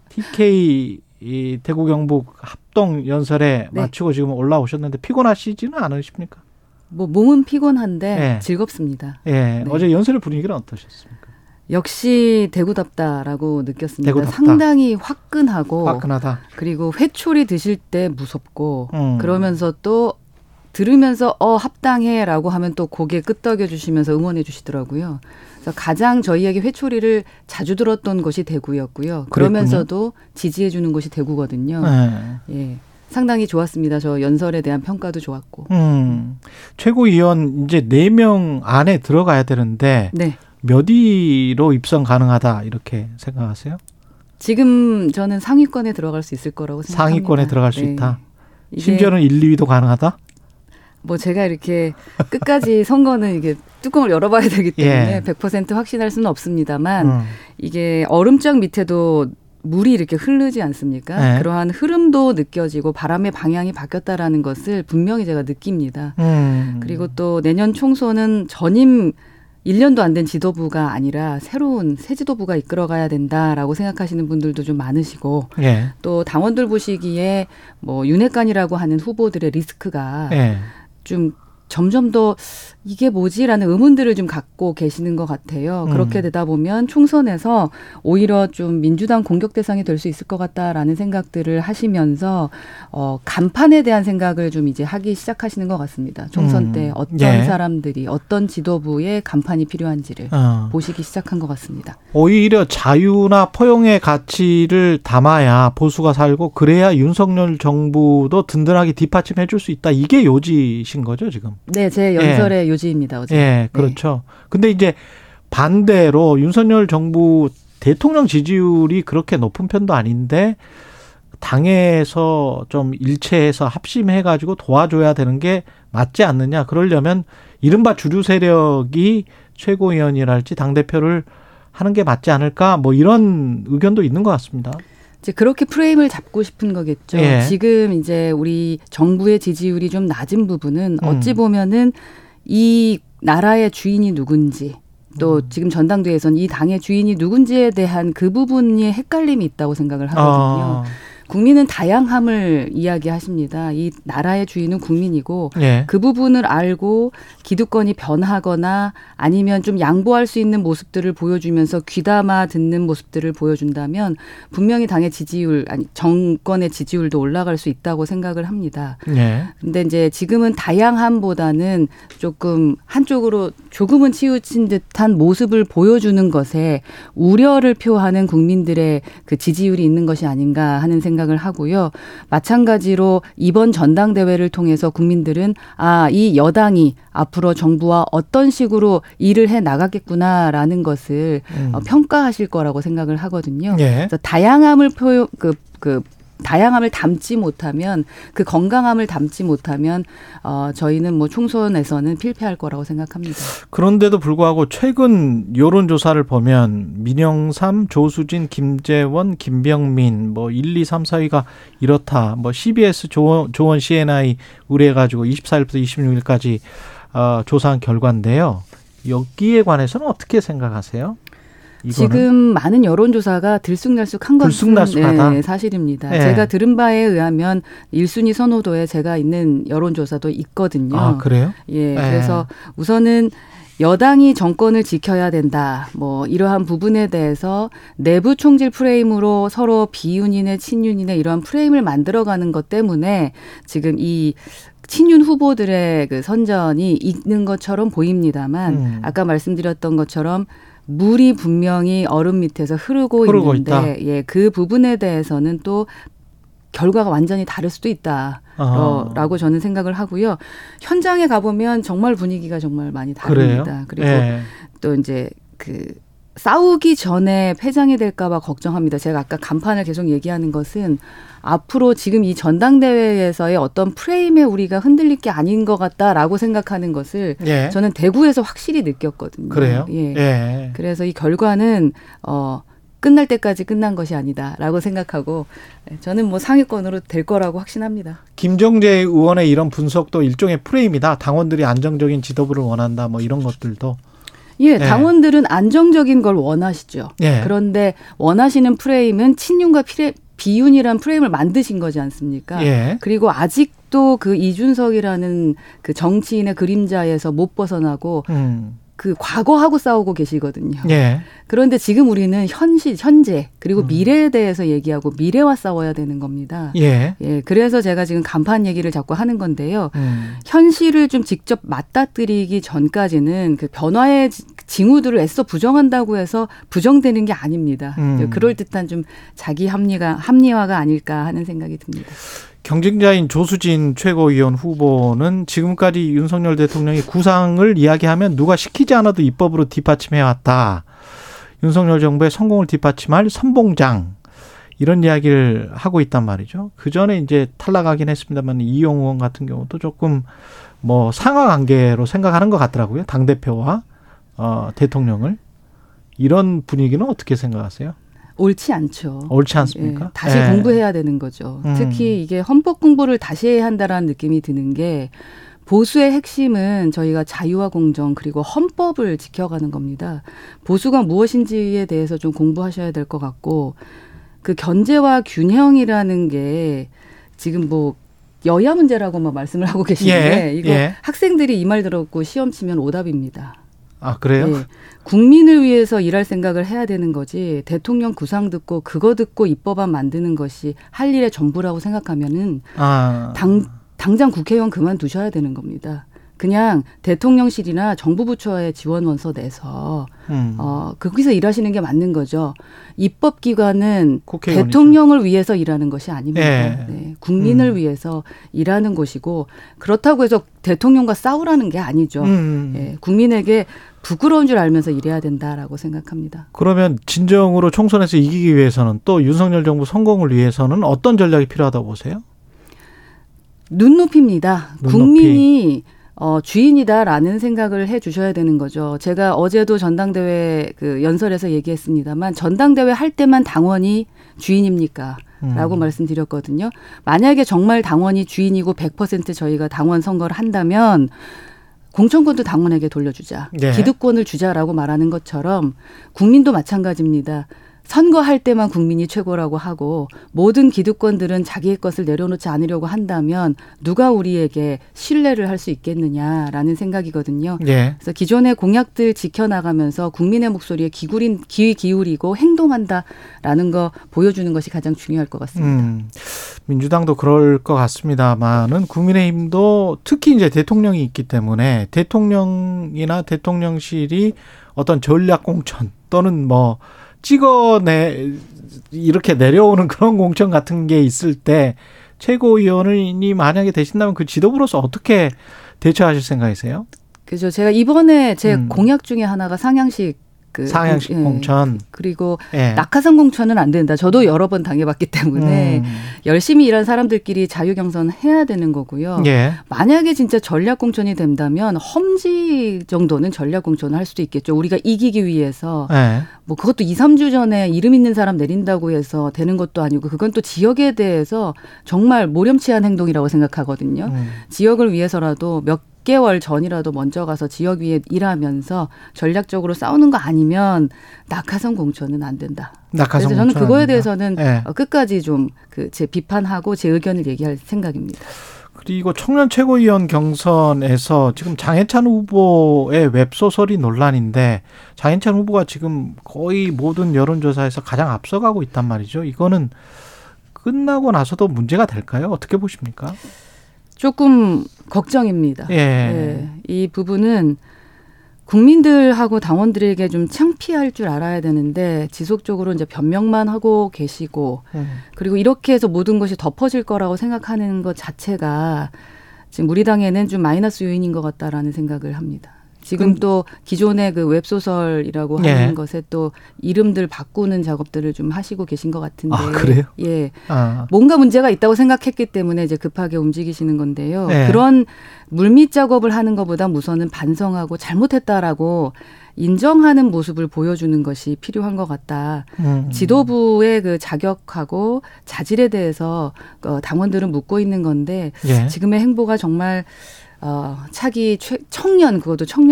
TK 이 대구 경북 합동 연설에 네. 마치고 지금 올라오셨는데 피곤하시지는 않으십니까? 뭐 몸은 피곤한데 예. 즐겁습니다. 예. 네. 어제 연설의 분위기는 어떠셨습니까? 역시 대구답다라고 느꼈습니다. 대구답다. 상당히 화끈하고 화끈하다. 그리고 회초리 드실 때 무섭고 그러면서 또 들으면서 합당해라고 하면 또 고개 끄덕여 주시면서 응원해 주시더라고요. 그래서 가장 저희에게 회초리를 자주 들었던 곳이 대구였고요. 그러면서도 지지해 주는 곳이 대구거든요. 예. 예. 상당히 좋았습니다. 저 연설에 대한 평가도 좋았고. 최고위원 이제 4명 안에 들어가야 되는데 네. 몇 위로 입성 가능하다 이렇게 생각하세요? 지금 저는 상위권에 들어갈 수 있을 거라고 생각합니다. 상위권에 들어갈 수 있다. 심지어는 1, 2위도 가능하다? 뭐 제가 이렇게 끝까지 선거는 이게 뚜껑을 열어봐야 되기 때문에 100% 확신할 수는 없습니다만 이게 얼음장 밑에도 물이 이렇게 흐르지 않습니까? 네. 그러한 흐름도 느껴지고 바람의 방향이 바뀌었다라는 것을 분명히 제가 느낍니다. 그리고 또 내년 총선은 전임 1년도 안 된 지도부가 아니라 새로운 새 지도부가 이끌어가야 된다라고 생각하시는 분들도 좀 많으시고 네. 또 당원들 보시기에 뭐 윤핵관이라고 하는 후보들의 리스크가 네. 좀 점점 더 이게 뭐지라는 의문들을 좀 갖고 계시는 것 같아요. 그렇게 되다 보면 총선에서 오히려 좀 민주당 공격 대상이 될 수 있을 것 같다라는 생각들을 하시면서 간판에 대한 생각을 좀 이제 하기 시작하시는 것 같습니다. 총선 때 어떤 사람들이 어떤 지도부의 간판이 필요한지를 보시기 시작한 것 같습니다. 오히려 자유나 포용의 가치를 담아야 보수가 살고 그래야 윤석열 정부도 든든하게 뒷받침해 줄 수 있다. 이게 요지신 거죠 지금? 네. 제 연설의 요지입니다. 어제. 네, 그렇죠. 그런데 네. 이제 반대로 윤석열 정부 대통령 지지율이 그렇게 높은 편도 아닌데 당에서 좀 일체해서 합심해가지고 도와줘야 되는 게 맞지 않느냐. 그러려면 이른바 주류 세력이 최고위원이랄지 당대표를 하는 게 맞지 않을까. 뭐 이런 의견도 있는 것 같습니다. 이제 그렇게 프레임을 잡고 싶은 거겠죠. 예. 지금 이제 우리 정부의 지지율이 좀 낮은 부분은 어찌 보면은 이 나라의 주인이 누군지 또 지금 전당대회에서는 이 당의 주인이 누군지에 대한 그 부분이 헷갈림이 있다고 생각을 하거든요. 국민은 다양함을 이야기하십니다. 이 나라의 주인은 국민이고 예. 그 부분을 알고 기득권이 변하거나 아니면 좀 양보할 수 있는 모습들을 보여주면서 귀담아 듣는 모습들을 보여준다면 분명히 당의 지지율, 아니 정권의 지지율도 올라갈 수 있다고 생각을 합니다. 그런데 이제 지금은 다양함보다는 조금 한쪽으로 조금은 치우친 듯한 모습을 보여주는 것에 우려를 표하는 국민들의 그 지지율이 있는 것이 아닌가 하는 생각. 을 하고요. 마찬가지로 이번 전당대회를 통해서 국민들은 아, 이 여당이 앞으로 정부와 어떤 식으로 일을 해 나가겠구나라는 것을 평가하실 거라고 생각을 하거든요. 예. 그래서 다양함을 다양함을 담지 못하면 그 건강함을 담지 못하면 저희는 뭐 총선에서는 필패할 거라고 생각합니다. 그런데도 불구하고 최근 여론조사를 보면 민영삼, 조수진, 김재원, 김병민 뭐 1, 2, 3, 4위가 이렇다. 뭐 CBS 조원 CNI 의뢰해가지고 24일부터 26일까지 조사한 결과인데요. 여기에 관해서는 어떻게 생각하세요? 지금 많은 여론조사가 들쑥날쑥한 것은 네, 사실입니다. 예. 제가 들은 바에 의하면 1순위 선호도에 제가 있는 여론조사도 있거든요. 아, 그래요? 예, 그래서 우선은 여당이 정권을 지켜야 된다. 뭐 이러한 부분에 대해서 내부 총질 프레임으로 서로 비윤이네 친윤이네 이러한 프레임을 만들어가는 것 때문에 지금 이 친윤 후보들의 그 선전이 있는 것처럼 보입니다만 아까 말씀드렸던 것처럼 물이 분명히 얼음 밑에서 흐르고 있는데 예, 그 부분에 대해서는 또 결과가 완전히 다를 수도 있다 라고 저는 생각을 하고요. 현장에 가보면 정말 분위기가 정말 많이 다릅니다. 그래요? 그리고 또 이제 그 싸우기 전에 폐장이 될까 봐 걱정합니다. 제가 아까 간판을 계속 얘기하는 것은 앞으로 지금 이 전당대회에서의 어떤 프레임에 우리가 흔들릴 게 아닌 것 같다라고 생각하는 것을 저는 대구에서 확실히 느꼈거든요. 그래요? 예. 예. 그래서 이 결과는 끝날 때까지 끝난 것이 아니다라고 생각하고 저는 뭐 상위권으로 될 거라고 확신합니다. 김정재 의원의 이런 분석도 일종의 프레임이다. 당원들이 안정적인 지도부를 원한다. 뭐 이런 것들도. 예, 당원들은 안정적인 걸 원하시죠. 예. 그런데 원하시는 프레임은 친윤과 비윤이란 프레임을 만드신 거지 않습니까? 예. 그리고 아직도 그 이준석이라는 그 정치인의 그림자에서 못 벗어나고 그 과거하고 싸우고 계시거든요. 예. 그런데 지금 우리는 현재 그리고 미래에 대해서 얘기하고 미래와 싸워야 되는 겁니다. 예. 예. 그래서 제가 지금 간판 얘기를 자꾸 하는 건데요. 현실을 좀 직접 맞닥뜨리기 전까지는 그 변화의 징후들을 애써 부정한다고 해서 부정되는 게 아닙니다. 그럴듯한 좀 자기 합리화가 아닐까 하는 생각이 듭니다. 경쟁자인 조수진 최고위원 후보는 지금까지 윤석열 대통령이 구상을 이야기하면 누가 시키지 않아도 입법으로 뒷받침해왔다. 윤석열 정부의 성공을 뒷받침할 선봉장. 이런 이야기를 하고 있단 말이죠. 그 전에 이제 탈락하긴 했습니다만 이용 의원 같은 경우도 조금 뭐 상하 관계로 생각하는 것 같더라고요. 당대표와 대통령을. 이런 분위기는 어떻게 생각하세요? 옳지 않죠. 옳지 않습니까? 예, 다시 공부해야 되는 거죠. 특히 이게 헌법 공부를 다시 해야 한다라는 느낌이 드는 게 보수의 핵심은 저희가 자유와 공정 그리고 헌법을 지켜가는 겁니다. 보수가 무엇인지에 대해서 좀 공부하셔야 될 것 같고 그 견제와 균형이라는 게 지금 뭐 여야 문제라고만 말씀을 하고 계신데 예, 이거 예. 학생들이 이 말 들었고 시험 치면 오답입니다. 아, 그래요? 네. 국민을 위해서 일할 생각을 해야 되는 거지 대통령 구상 듣고 그거 듣고 입법안 만드는 것이 할 일의 전부라고 생각하면은 당장 국회의원 그만두셔야 되는 겁니다. 그냥 대통령실이나 정부 부처의 지원 원서 내서 거기서 일하시는 게 맞는 거죠. 입법기관은 대통령을 위해서 일하는 것이 아닙니다. 예. 네. 국민을 위해서 일하는 곳이고 그렇다고 해서 대통령과 싸우라는 게 아니죠. 예. 국민에게 부끄러운 줄 알면서 일해야 된다라고 생각합니다. 그러면 진정으로 총선에서 이기기 위해서는 또 윤석열 정부 성공을 위해서는 어떤 전략이 필요하다고 보세요? 눈높이입니다. 국민이 주인이다라는 생각을 해 주셔야 되는 거죠. 제가 어제도 전당대회 그 연설에서 얘기했습니다만 전당대회 할 때만 당원이 주인입니까? 라고 말씀드렸거든요. 만약에 정말 당원이 주인이고 100% 저희가 당원 선거를 한다면 공천권도 당원에게 돌려주자. 네. 기득권을 주자라고 말하는 것처럼 국민도 마찬가지입니다. 선거할 때만 국민이 최고라고 하고 모든 기득권들은 자기의 것을 내려놓지 않으려고 한다면 누가 우리에게 신뢰를 할 수 있겠느냐라는 생각이거든요. 예. 그래서 기존의 공약들 지켜나가면서 국민의 목소리에 귀 기울이고 행동한다라는 거 보여주는 것이 가장 중요할 것 같습니다. 민주당도 그럴 것 같습니다만은 국민의힘도 특히 이제 대통령이 있기 때문에 대통령이나 대통령실이 어떤 전략 공천 또는 뭐 이렇게 내려오는 그런 공천 같은 게 있을 때 최고위원이 만약에 되신다면 그 지도부로서 어떻게 대처하실 생각이세요? 그죠. 제가 이번에 제 공약 중에 하나가 상향식 공천. 그리고 낙하산 공천은 안 된다. 저도 여러 번 당해봤기 때문에 열심히 일한 사람들끼리 자유경선 해야 되는 거고요. 예. 만약에 진짜 전략 공천이 된다면 험지 정도는 전략 공천을 할 수도 있겠죠. 우리가 이기기 위해서 뭐 그것도 2, 3주 전에 이름 있는 사람 내린다고 해서 되는 것도 아니고 그건 또 지역에 대해서 정말 모렴치한 행동이라고 생각하거든요. 지역을 위해서라도 몇 개월 전이라도 먼저 가서 지역 위에 일하면서 전략적으로 싸우는 거 아니면 낙하산 공천은 안 된다. 그래서 저는 그거에 대해서는 끝까지 좀 제 비판하고 제 의견을 얘기할 생각입니다. 그리고 청년 최고위원 경선에서 지금 장인찬 후보의 웹소설이 논란인데 장인찬 후보가 지금 거의 모든 여론조사에서 가장 앞서가고 있단 말이죠. 이거는 끝나고 나서도 문제가 될까요? 어떻게 보십니까? 조금 걱정입니다. 예. 예. 이 부분은 국민들하고 당원들에게 좀 창피할 줄 알아야 되는데 지속적으로 이제 변명만 하고 계시고 그리고 이렇게 해서 모든 것이 덮어질 거라고 생각하는 것 자체가 지금 우리 당에는 좀 마이너스 요인인 것 같다라는 생각을 합니다. 지금 또 기존의 그 웹소설이라고 하는 것에 또 이름들 바꾸는 작업들을 좀 하시고 계신 것 같은데. 아, 그래요? 예. 뭔가 문제가 있다고 생각했기 때문에 이제 급하게 움직이시는 건데요. 네. 그런 물밑 작업을 하는 것보다 우선은 반성하고 잘못했다라고 인정하는 모습을 보여주는 것이 필요한 것 같다. 지도부의 그 자격하고 자질에 대해서 당원들은 묻고 있는 건데 지금의 행보가 정말 차기 청년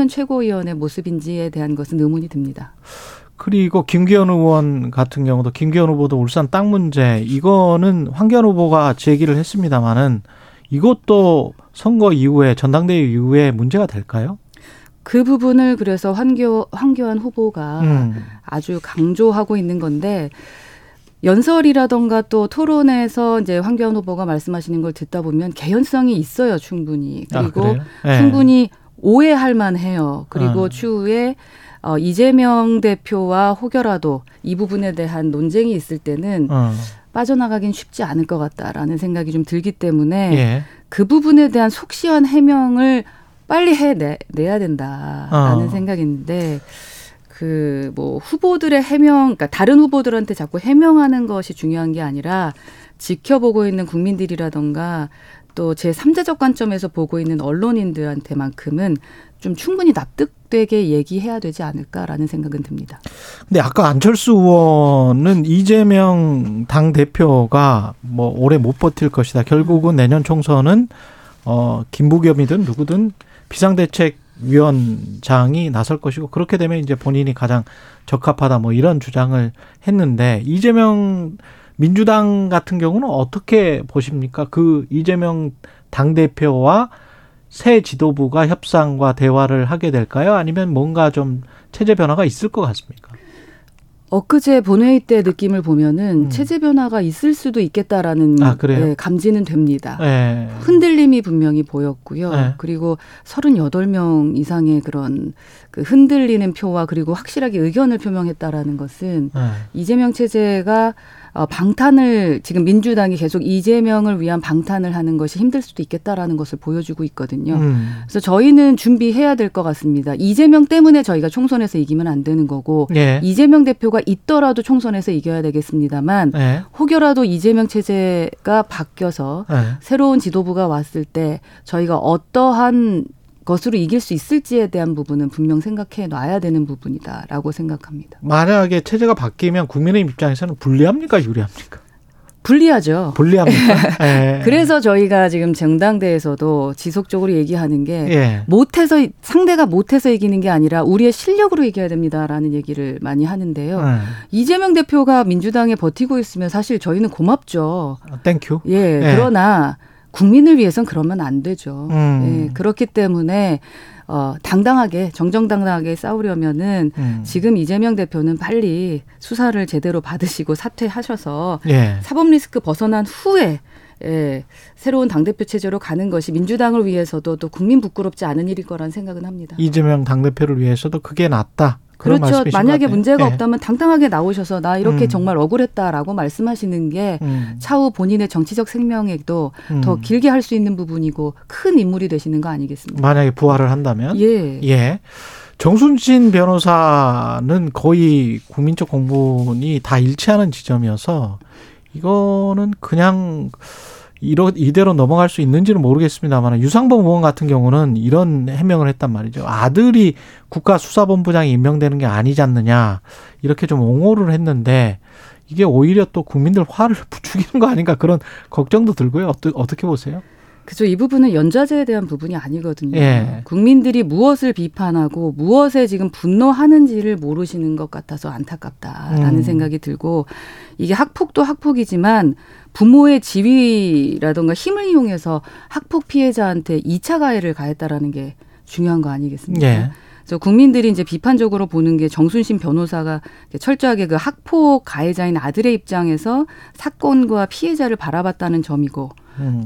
최고위원의 모습인지에 대한 것은 의문이 듭니다. 그리고 김기현 의원 같은 경우도 김기현 후보도 울산 땅 문제 이거는 황교안 후보가 제기를 했습니다만은 이것도 선거 이후에 전당대회 이후에 문제가 될까요? 그 부분을 그래서 황교안 후보가 아주 강조하고 있는 건데 연설이라던가 또 토론에서 이제 황교안 후보가 말씀하시는 걸 듣다 보면 개연성이 있어요, 충분히. 그리고 충분히 오해할 만해요. 그리고 추후에 이재명 대표와 혹여라도 이 부분에 대한 논쟁이 있을 때는 빠져나가긴 쉽지 않을 것 같다라는 생각이 좀 들기 때문에 예. 그 부분에 대한 속시원 해명을 빨리 해내야 된다라는 생각인데 그 뭐 후보들의 해명, 그러니까 다른 후보들한테 자꾸 해명하는 것이 중요한 게 아니라 지켜보고 있는 국민들이라던가 또 제3자적 관점에서 보고 있는 언론인들한테만큼은 좀 충분히 납득되게 얘기해야 되지 않을까라는 생각은 듭니다. 근데 아까 안철수 의원은 이재명 당대표가 뭐 오래 못 버틸 것이다. 결국은 내년 총선은 김부겸이든 누구든 비상대책위원장이 나설 것이고 그렇게 되면 이제 본인이 가장 적합하다 뭐 이런 주장을 했는데 이재명 민주당 같은 경우는 어떻게 보십니까? 그 이재명 당대표와 새 지도부가 협상과 대화를 하게 될까요? 아니면 뭔가 좀 체제 변화가 있을 것 같습니까? 엊그제 본회의 때 느낌을 보면은 체제 변화가 있을 수도 있겠다라는 예, 감지는 됩니다. 예. 흔들림이 분명히 보였고요. 예. 그리고 38명 이상의 그런 그 흔들리는 표와 그리고 확실하게 의견을 표명했다라는 것은 예. 이재명 체제가 방탄을 지금 민주당이 계속 이재명을 위한 방탄을 하는 것이 힘들 수도 있겠다라는 것을 보여주고 있거든요. 그래서 저희는 준비해야 될 것 같습니다. 이재명 때문에 저희가 총선에서 이기면 안 되는 거고 예. 이재명 대표가 있더라도 총선에서 이겨야 되겠습니다만 예. 혹여라도 이재명 체제가 바뀌어서 예. 새로운 지도부가 왔을 때 저희가 어떠한 것으로 이길 수 있을지에 대한 부분은 분명 생각해 놔야 되는 부분이다라고 생각합니다. 만약에 체제가 바뀌면 국민의힘 입장에서는 불리합니까? 유리합니까? 불리하죠. 불리합니까? 예. 그래서 저희가 지금 정당대에서도 지속적으로 얘기하는 게 예. 못해서 상대가 못해서 이기는 게 아니라 우리의 실력으로 이겨야 됩니다라는 얘기를 많이 하는데요. 이재명 대표가 민주당에 버티고 있으면 사실 저희는 고맙죠. 땡큐. 예. 그러나 국민을 위해선 그러면 안 되죠. 예, 그렇기 때문에 당당하게 정정당당하게 싸우려면은 지금 이재명 대표는 빨리 수사를 제대로 받으시고 사퇴하셔서 예. 사법 리스크 벗어난 후에 예, 새로운 당대표 체제로 가는 것이 민주당을 위해서도 또 국민 부끄럽지 않은 일일 거란 생각은 합니다. 이재명 당대표를 위해서도 그게 낫다. 그렇죠. 만약에 문제가 네. 없다면 당당하게 나오셔서 나 이렇게 정말 억울했다라고 말씀하시는 게 차후 본인의 정치적 생명에도 더 길게 할 수 있는 부분이고 큰 인물이 되시는 거 아니겠습니까? 만약에 부활을 한다면? 예. 예. 정순신 변호사는 거의 국민적 공분이 다 일치하는 지점이어서 이거는 그냥 이대로 넘어갈 수 있는지는 모르겠습니다만 유상범 의원 같은 경우는 이런 해명을 했단 말이죠. 아들이 국가수사본부장이 임명되는 게 아니지 않느냐 이렇게 좀 옹호를 했는데 이게 오히려 또 국민들 화를 부추기는 거 아닌가 그런 걱정도 들고요. 어떻게 보세요? 그렇죠. 이 부분은 연좌제에 대한 부분이 아니거든요. 예. 국민들이 무엇을 비판하고 무엇에 지금 분노하는지를 모르시는 것 같아서 안타깝다라는 생각이 들고 이게 학폭도 학폭이지만 부모의 지위라든가 힘을 이용해서 학폭 피해자한테 2차 가해를 가했다라는 게 중요한 거 아니겠습니까? 예. 그래서 국민들이 이제 비판적으로 보는 게 정순신 변호사가 철저하게 그 학폭 가해자인 아들의 입장에서 사건과 피해자를 바라봤다는 점이고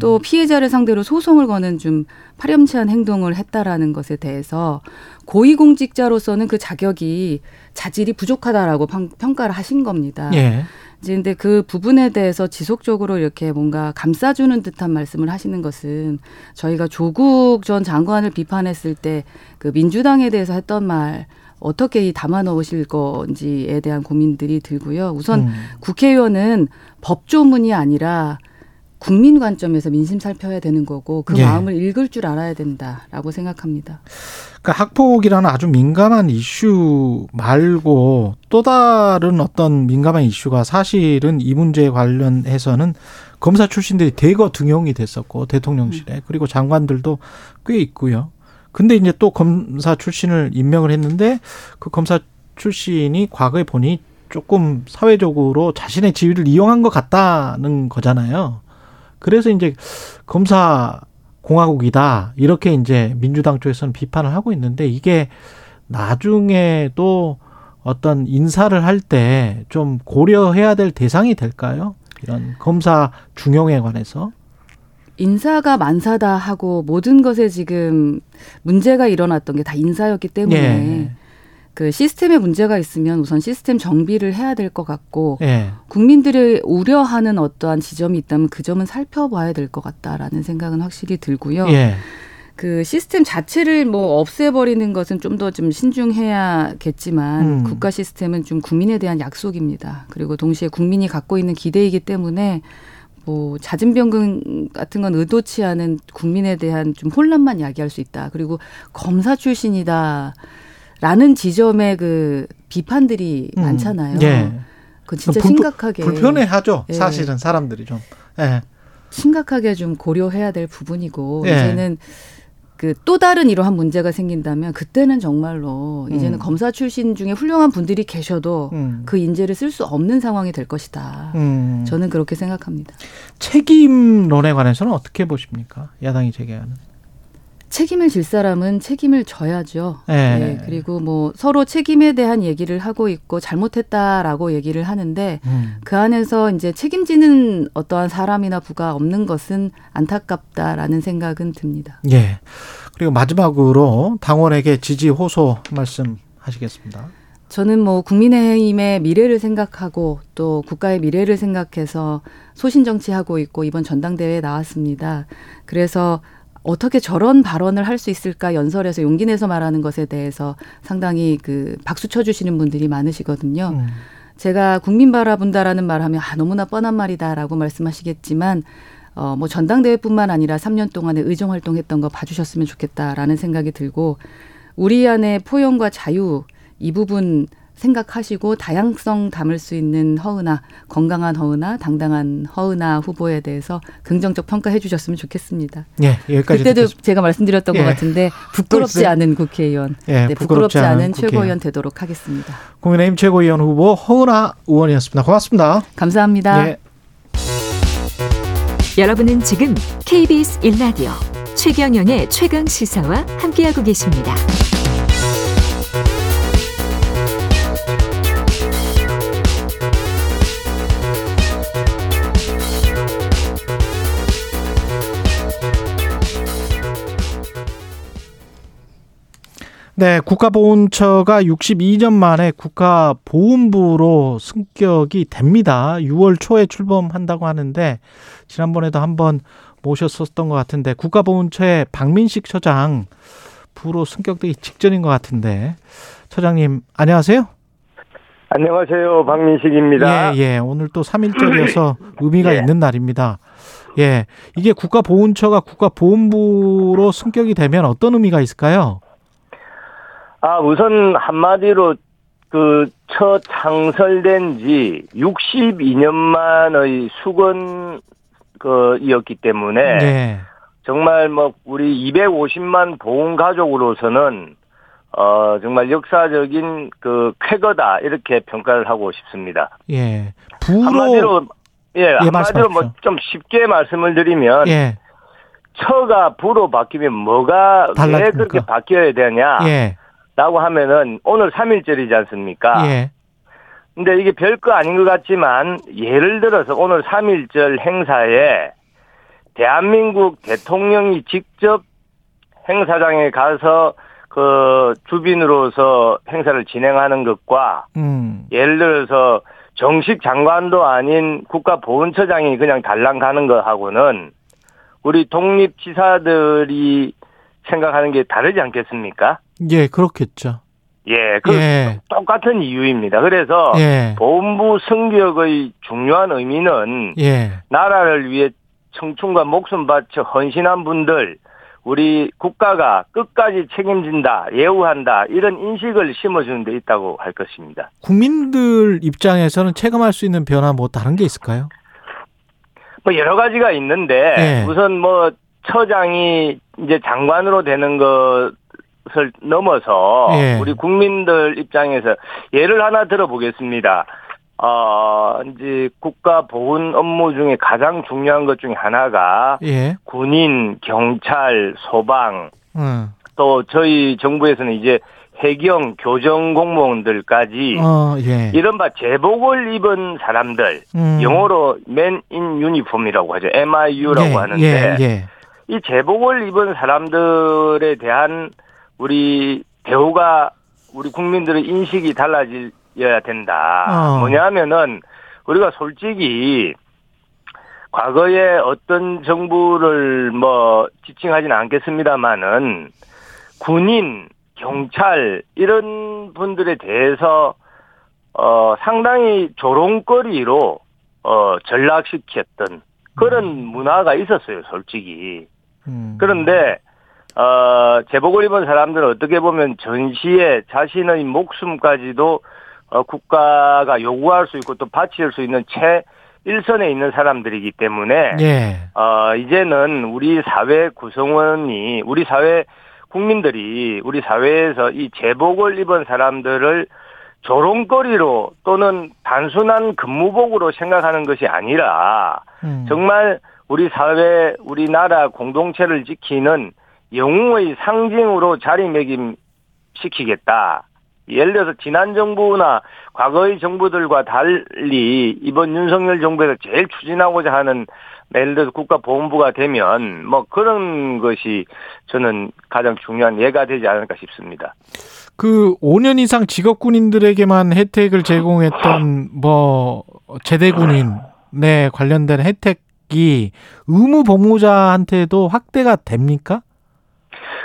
또 피해자를 상대로 소송을 거는 좀 파렴치한 행동을 했다라는 것에 대해서 고위공직자로서는 그 자격이 자질이 부족하다라고 평가를 하신 겁니다. 예. 그런데 그 부분에 대해서 지속적으로 이렇게 뭔가 감싸주는 듯한 말씀을 하시는 것은 저희가 조국 전 장관을 비판했을 때 그 민주당에 대해서 했던 말 어떻게 담아 넣으실 건지에 대한 고민들이 들고요. 우선 국회의원은 법조문이 아니라 국민 관점에서 민심 살펴야 되는 거고 그 예. 마음을 읽을 줄 알아야 된다라고 생각합니다. 그러니까 학폭이라는 아주 민감한 이슈 말고 또 다른 어떤 민감한 이슈가 사실은 이 문제에 관련해서는 검사 출신들이 대거 등용이 됐었고 대통령실에 그리고 장관들도 꽤 있고요. 근데 이제 또 검사 출신을 임명을 했는데 그 검사 출신이 과거에 본인이 조금 사회적으로 자신의 지위를 이용한 것 같다는 거잖아요. 그래서 이제 검사 공화국이다 이렇게 이제 민주당 쪽에서는 비판을 하고 있는데 이게 나중에도 어떤 인사를 할 때 좀 고려해야 될 대상이 될까요? 이런 검사 중용에 관해서. 인사가 만사다 하고 모든 것에 지금 문제가 일어났던 게 다 인사였기 때문에 예. 그 시스템에 문제가 있으면 우선 시스템 정비를 해야 될 것 같고 예. 국민들이 우려하는 어떠한 지점이 있다면 그 점은 살펴봐야 될 것 같다라는 생각은 확실히 들고요. 예. 그 시스템 자체를 뭐 없애버리는 것은 좀 더 좀 신중해야겠지만 국가 시스템은 좀 국민에 대한 약속입니다. 그리고 동시에 국민이 갖고 있는 기대이기 때문에 뭐 잦은 변경 같은 건 의도치 않은 국민에 대한 좀 혼란만 야기할 수 있다. 그리고 검사 출신이다라는 지점의 그 비판들이 많잖아요. 예. 그건 진짜 심각하게 불편해하죠. 예. 사실은 사람들이 좀. 예. 심각하게 좀 고려해야 될 부분이고 예. 이제는 그 또 다른 이러한 문제가 생긴다면 그때는 정말로 이제는 검사 출신 중에 훌륭한 분들이 계셔도 그 인재를 쓸 수 없는 상황이 될 것이다. 저는 그렇게 생각합니다. 책임론에 관해서는 어떻게 보십니까? 야당이 제기하는. 책임을 질 사람은 책임을 져야죠. 예. 네, 그리고 뭐 서로 책임에 대한 얘기를 하고 있고 잘못했다라고 얘기를 하는데 그 안에서 이제 책임지는 어떠한 사람이나 부가 없는 것은 안타깝다라는 생각은 듭니다. 예. 그리고 마지막으로 당원에게 지지 호소 말씀하시겠습니다. 저는 뭐 국민의힘의 미래를 생각하고 또 국가의 미래를 생각해서 소신정치하고 있고 이번 전당대회에 나왔습니다. 그래서 어떻게 저런 발언을 할 수 있을까 연설에서 용기 내서 말하는 것에 대해서 상당히 그 박수 쳐주시는 분들이 많으시거든요. 제가 국민 바라본다라는 말하면 아, 너무나 뻔한 말이다라고 말씀하시겠지만 뭐 전당대회뿐만 아니라 3년 동안에 의정 활동했던 거 봐주셨으면 좋겠다라는 생각이 들고 우리 안에 포용과 자유 이 부분 생각하시고 다양성 담을 수 있는 허은아, 건강한 허은아, 당당한 허은아 후보에 대해서 긍정적 평가해 주셨으면 좋겠습니다. 예, 여기까지 그때도 듣겠습니다. 제가 말씀드렸던 예. 것 같은데 부끄럽지 않은 국회의원, 예, 네, 부끄럽지 않은 최고위원 되도록 하겠습니다. 국민의힘 최고위원 후보 허은아 의원이었습니다. 고맙습니다. 감사합니다. 예. 여러분은 지금 KBS 1라디오 최경영의 최강 시사와 함께하고 계십니다. 네, 국가보훈처가 62년 만에 국가보훈부로 승격이 됩니다. 6월 초에 출범한다고 하는데 지난번에도 한번 모셨었던 것 같은데 국가보훈처의 박민식 처장 부로 승격되기 직전인 것 같은데 처장님 안녕하세요. 안녕하세요. 박민식입니다. 예, 오늘 또 3일절이어서 의미가 예. 있는 날입니다. 예, 이게 국가보훈처가 국가보훈부로 승격이 되면 어떤 의미가 있을까요? 아, 우선 한마디로 그 처 창설된 지 62년 만의 수건 이었기 때문에 네. 정말 뭐 우리 250만 보훈 가족으로서는 정말 역사적인 그 쾌거다 이렇게 평가를 하고 싶습니다. 예. 부로 한마디로 한마디로 뭐 좀 쉽게 말씀을 드리면 예. 처가 부로 바뀌면 뭐가 달라집니까? 왜 그렇게 바뀌어야 되냐? 예. 라고 하면은 오늘 3.1절이지 않습니까? 예. 근데 이게 별거 아닌 것 같지만 예를 들어서 오늘 3.1절 행사에 대한민국 대통령이 직접 행사장에 가서 그 주빈으로서 행사를 진행하는 것과 예를 들어서 정식 장관도 아닌 국가보훈처장이 그냥 달랑 가는 것하고는 우리 독립지사들이 생각하는 게 다르지 않겠습니까? 예, 그렇겠죠. 예, 똑같은 이유입니다. 그래서 예. 보훈부 승격의 중요한 의미는 예. 나라를 위해 청춘과 목숨 바쳐 헌신한 분들, 우리 국가가 끝까지 책임진다, 예우한다 이런 인식을 심어주는 데 있다고 할 것입니다. 국민들 입장에서는 체감할 수 있는 변화 뭐 다른 게 있을까요? 뭐 여러 가지가 있는데 예. 우선 뭐 처장이 이제 장관으로 되는 것을 넘어서 예. 우리 국민들 입장에서 예를 하나 들어보겠습니다. 이제 국가 보훈 업무 중에 가장 중요한 것 중에 하나가 예. 군인, 경찰, 소방 또 저희 정부에서는 이제 해경, 교정 공무원들까지 예. 이른바 제복을 입은 사람들 영어로 맨 인 유니폼이라고 하죠. MIU라고 예. 하는데 예. 이 제복을 입은 사람들에 대한 우리 대우가 우리 국민들의 인식이 달라져야 된다. 뭐냐면은 우리가 솔직히 과거에 어떤 정부를 뭐 지칭하진 않겠습니다만은 군인, 경찰 이런 분들에 대해서 상당히 조롱거리로 전락시켰던 그런 문화가 있었어요, 솔직히. 그런데 제복을 입은 사람들은 어떻게 보면 전시에 자신의 목숨까지도 국가가 요구할 수 있고 또 바칠 수 있는 최일선에 있는 사람들이기 때문에 예. 이제는 우리 사회 구성원이 우리 사회 국민들이 우리 사회에서 이 제복을 입은 사람들을 조롱거리로 또는 단순한 근무복으로 생각하는 것이 아니라 정말 우리 사회, 우리나라 공동체를 지키는 영웅의 상징으로 자리매김시키겠다. 예를 들어서 지난 정부나 과거의 정부들과 달리 이번 윤석열 정부에서 제일 추진하고자 하는 예를 들어서 국가보훈부가 되면 뭐 그런 것이 저는 가장 중요한 예가 되지 않을까 싶습니다. 그 5년 이상 직업군인들에게만 혜택을 제공했던 뭐 제대군인에 관련된 혜택이 의무 복무자한테도 확대가 됩니까?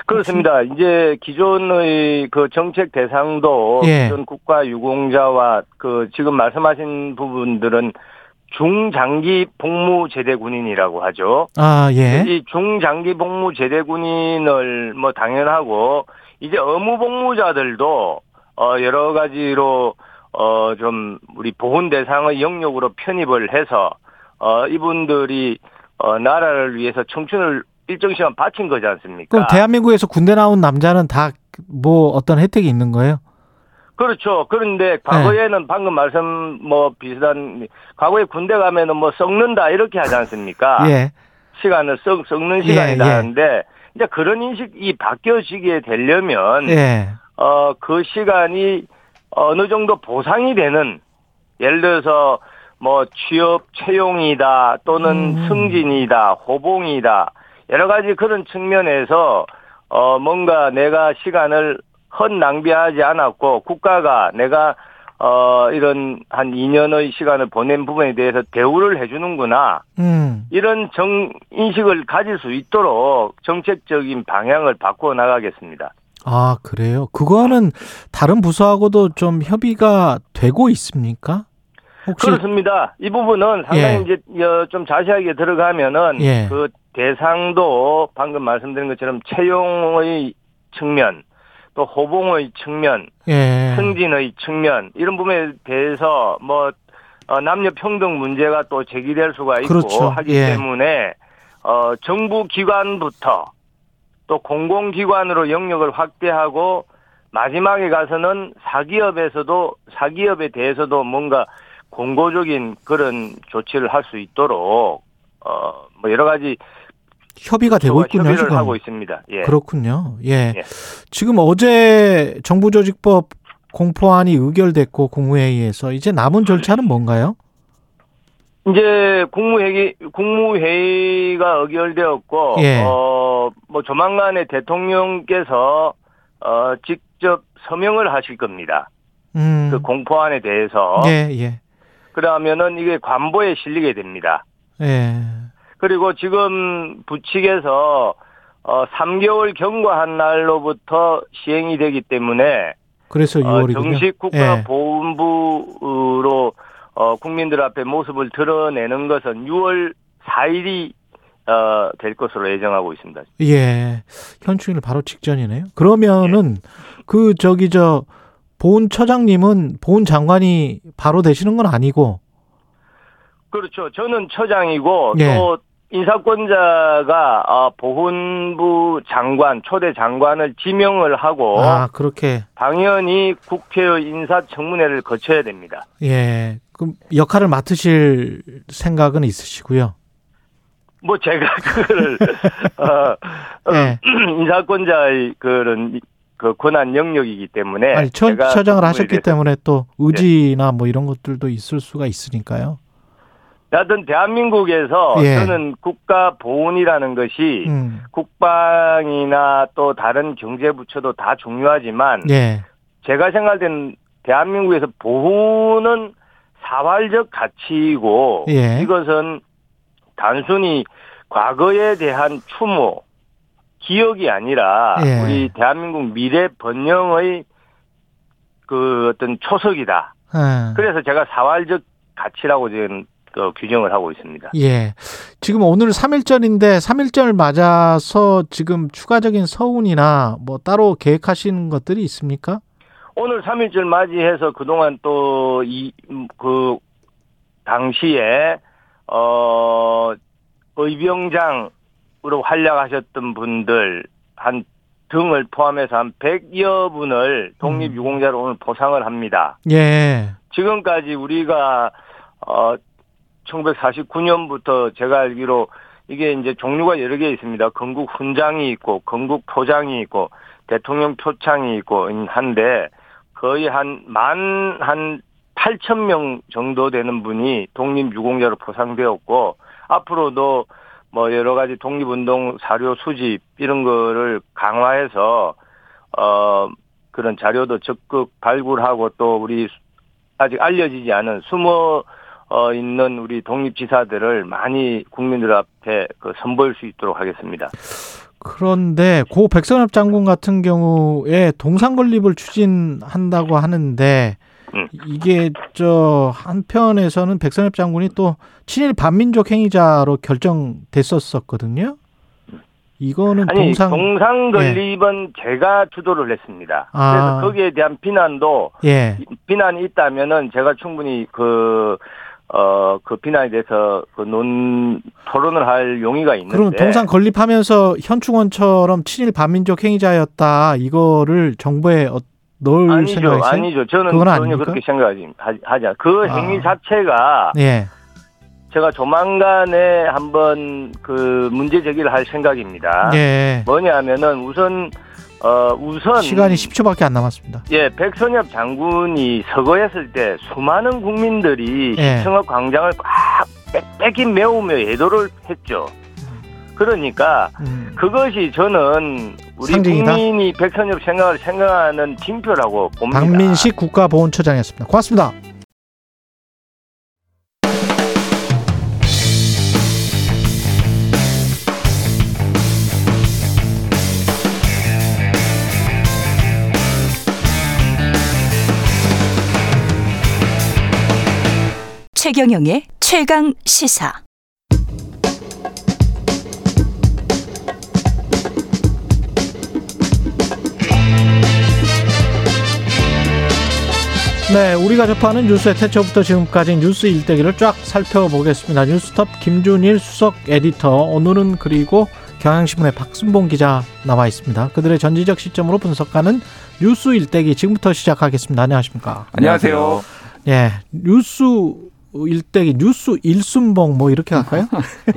그렇습니다. 이제 기존의 그 정책 대상도 예. 기존 국가 유공자와 그 지금 말씀하신 부분들은 중장기 복무 제대 군인이라고 하죠. 아, 예. 이 중장기 복무 제대 군인을 뭐 당연하고 이제 의무 복무자들도 여러 가지로 좀 우리 보훈 대상의 영역으로 편입을 해서 이분들이 나라를 위해서 청춘을 일정 시간 바친 거지 않습니까? 그럼 대한민국에서 군대 나온 남자는 다 뭐 어떤 혜택이 있는 거예요? 그렇죠. 그런데 과거에는 네. 방금 말씀 뭐 비슷한 과거에 군대 가면은 뭐 썩는다 이렇게 하지 않습니까? 예. 시간을 썩는 시간이다 예, 예. 하는데 이제 그런 인식이 바뀌어지게 되려면 예. 그 시간이 어느 정도 보상이 되는 예를 들어서 뭐 취업 채용이다 또는 승진이다 호봉이다. 여러 가지 그런 측면에서 뭔가 내가 시간을 헛낭비하지 않았고 국가가 내가 이런 한 2년의 시간을 보낸 부분에 대해서 대우를 해주는구나 이런 인식을 가질 수 있도록 정책적인 방향을 바꿔 나가겠습니다. 아 그래요? 그거는 다른 부서하고도 좀 협의가 되고 있습니까? 혹시... 그렇습니다. 이 부분은 상당히 예. 이제 좀 자세하게 들어가면은 예. 그 대상도 방금 말씀드린 것처럼 채용의 측면, 또 호봉의 측면, 예. 승진의 측면 이런 부분에 대해서 뭐 남녀 평등 문제가 또 제기될 수가 있고 그렇죠. 하기 예. 때문에 정부 기관부터 또 공공기관으로 영역을 확대하고 마지막에 가서는 사기업에 대해서도 뭔가 공고적인 그런 조치를 할 수 있도록 뭐 여러 가지. 협의가 되고 있군요. 협의를 지금. 하고 있습니다. 예. 그렇군요. 예. 예. 지금 어제 정부조직법 공포안이 의결됐고 국무회의에서 이제 남은 절차는 뭔가요? 이제 국무회의가 의결되었고 예. 뭐 조만간에 대통령께서 직접 서명을 하실 겁니다. 그 공포안에 대해서. 예, 예. 그러면은 이게 관보에 실리게 됩니다. 예. 그리고 지금 부칙에서 3개월 경과한 날로부터 시행이 되기 때문에 그래서 6월이군요. 정식 국가보훈부로 국민들 앞에 모습을 드러내는 것은 6월 4일이 될 것으로 예정하고 있습니다. 예, 현충일 바로 직전이네요. 그러면은 예. 그 저기 저 보훈처장님은 보훈장관이 바로 되시는 건 아니고. 그렇죠. 저는 처장이고 예. 또 인사권자가 보훈부 장관, 초대 장관을 지명을 하고 아, 그렇게 당연히 국회의 인사청문회를 거쳐야 됩니다. 예. 그럼 역할을 맡으실 생각은 있으시고요. 뭐 제가 그걸 예. 인사권자의 그런 그 권한 영역이기 때문에 아니, 처장을 하셨기 때문에 또 의지나 예. 뭐 이런 것들도 있을 수가 있으니까요. 하여튼 대한민국에서 예. 저는 국가보훈이라는 것이 국방이나 또 다른 경제부처도 다 중요하지만 예. 제가 생각된 대한민국에서 보훈은 사활적 가치이고 예. 이것은 단순히 과거에 대한 추모, 기억이 아니라 예. 우리 대한민국 미래 번영의 그 어떤 초석이다. 그래서 제가 사활적 가치라고 지금 규정을 하고 있습니다. 예. 지금 오늘 3.1절인데 3.1절을 맞아서 지금 추가적인 서훈이나 뭐 따로 계획하시는 것들이 있습니까? 오늘 3.1절 맞이해서 그동안 또 그 당시에 의병장으로 활약하셨던 분들 한 등을 포함해서 한 100여 분을 독립유공자로 오늘 보상을 합니다. 예. 지금까지 우리가 1949년부터 제가 알기로 이게 이제 종류가 여러 개 있습니다. 건국 훈장이 있고 건국 표장이 있고 대통령 표창이 있고 한데 거의 한 8천 명 정도 되는 분이 독립유공자로 포상되었고 앞으로도 뭐 여러 가지 독립운동 사료 수집 이런 거를 강화해서 그런 자료도 적극 발굴하고 또 우리 아직 알려지지 않은 숨어 있는 우리 독립지사들을 많이 국민들 앞에 선보일 수 있도록 하겠습니다. 그런데 고 백선엽 장군 같은 경우에 동상 건립을 추진한다고 하는데 이게 한편에서는 백선엽 장군이 또 친일 반민족 행위자로 결정됐었거든요. 이거는 동상 건립은 예. 제가 주도를 했습니다. 그래서 거기에 대한 비난도 예. 비난이 있다면은 제가 충분히 그 비난에 대해서 토론을 할 용의가 있는데. 그럼 동상 건립하면서 현충원처럼 친일 반민족 행위자였다 이거를 정부에 넣을 생각이세요? 아니죠. 저는 전혀 아닙니까? 그렇게 생각하지 않아요. 그 행위 자체가 예. 제가 조만간에 한번 그 문제 제기를 할 생각입니다. 예. 뭐냐면은 우선 시간이 10초밖에 안 남았습니다. 예, 백선엽 장군이 서거했을 때 수많은 국민들이 시청역 예. 광장을 꽉 빽빽히 메우며 예도를 했죠. 그러니까 그것이 저는 우리 상징이다? 국민이 백선엽 생각을 생각하는 징표라고 봅니다. 박민식 국가보훈처장이었습니다. 고맙습니다. 최경영의 최강 시사. 네, 우리가 접하는 뉴스의 태초부터 지금까지 뉴스 일대기를 쫙 살펴보겠습니다. 뉴스톱 김준일 수석 에디터, 오늘은 그리고 경향신문의 박순봉 기자 나와 있습니다. 그들의 전지적 시점으로 분석하는 뉴스 일대기 지금부터 시작하겠습니다. 안녕하십니까? 안녕하세요. 예, 뉴스 일대기, 뉴스 일순봉, 뭐, 이렇게 할까요?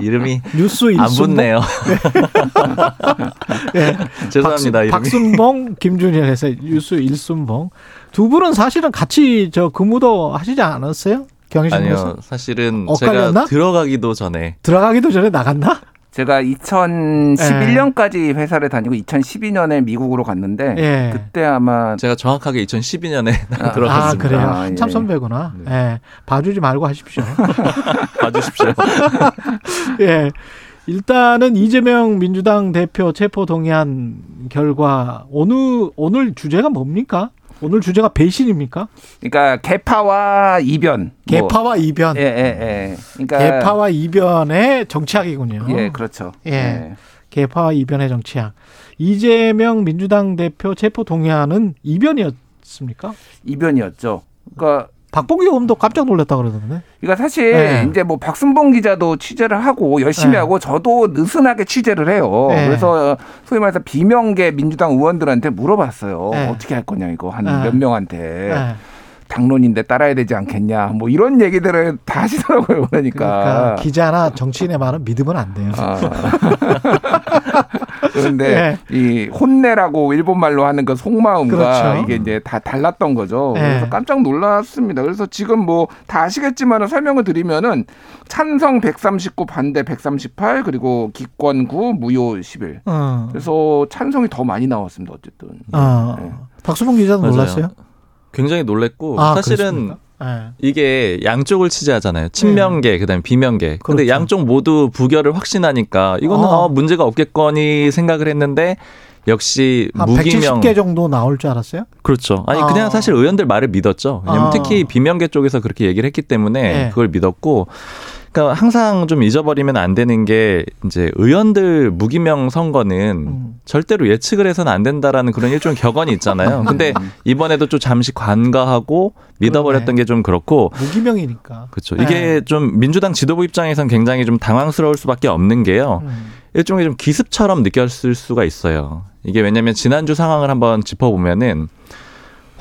이름이. 뉴스 일순봉. 안 붙네요. 네. 죄송합니다. 박순봉, 김준일에서 뉴스 일순봉. 두 분은 사실은 같이 근무도 하시지 않았어요? 경희신문에서? 아니요. 사실은 엇갈렸나? 제가 들어가기도 전에 나갔나? 제가 2011년까지 회사를 다니고 2012년에 미국으로 갔는데 예. 그때 아마 제가 정확하게 2012년에 들어갔습니다. 그래요? 한참 예. 선배구나. 네. 예. 봐주지 말고 하십시오. 봐주십시오. 예. 일단은 이재명 민주당 대표 체포동의안 결과 오늘 주제가 뭡니까? 오늘 주제가 배신입니까? 그러니까 개파와 이변. 개파와 이변. 예, 예, 예. 그러니까 개파와 이변의 정치학이군요. 예, 그렇죠. 예. 예. 개파와 이변의 정치학. 이재명 민주당 대표 체포동의안은 이변이었습니까? 이변이었죠. 그러니까 박봉기 의원도 깜짝 놀랐다 그러던데. 그러니까 사실 네. 이제 뭐 박순봉 기자도 취재를 하고 열심히 네. 하고 저도 느슨하게 취재를 해요. 네. 그래서 소위 말해서 비명계 민주당 의원들한테 물어봤어요. 네. 어떻게 할 거냐 이거 한 몇 명한테. 네. 당론인데 따라야 되지 않겠냐. 뭐 이런 얘기들을 다 하시더라고요. 그러니까 기자나 정치인의 말은 믿으면 안 돼요. 그런데 네. 이 혼내라고 일본말로 하는 그 속마음과 그렇죠. 이게 이제 다 달랐던 거죠. 네. 그래서 깜짝 놀랐습니다. 그래서 지금 뭐 다 아시겠지만 설명을 드리면은 찬성 139, 반대 138, 그리고 기권 9, 무효 11. 그래서 찬성이 더 많이 나왔습니다. 어쨌든. 네. 박수봉 기자도 맞아요. 놀랐어요? 굉장히 놀랬고 사실은 네. 이게 양쪽을 취재하잖아요. 친명계 그다음에 비명계. 그런데 그렇죠. 양쪽 모두 부결을 확신하니까 이거는 문제가 없겠거니 생각을 했는데 역시 무기명. 170개 정도 나올 줄 알았어요? 그렇죠. 아니 그냥 사실 의원들 말을 믿었죠. 왜냐면 특히 비명계 쪽에서 그렇게 얘기를 했기 때문에 네. 그걸 믿었고. 그러니까 항상 좀 잊어버리면 안 되는 게 이제 의원들 무기명 선거는 절대로 예측을 해서는 안 된다라는 그런 일종의 격언이 있잖아요. 근데 이번에도 좀 잠시 관가하고 믿어버렸던 게 좀 그렇고 무기명이니까. 그렇죠. 네. 이게 좀 민주당 지도부 입장에선 굉장히 좀 당황스러울 수밖에 없는 게요. 일종의 좀 기습처럼 느꼈을 수가 있어요. 이게 왜냐하면 지난주 상황을 한번 짚어보면은.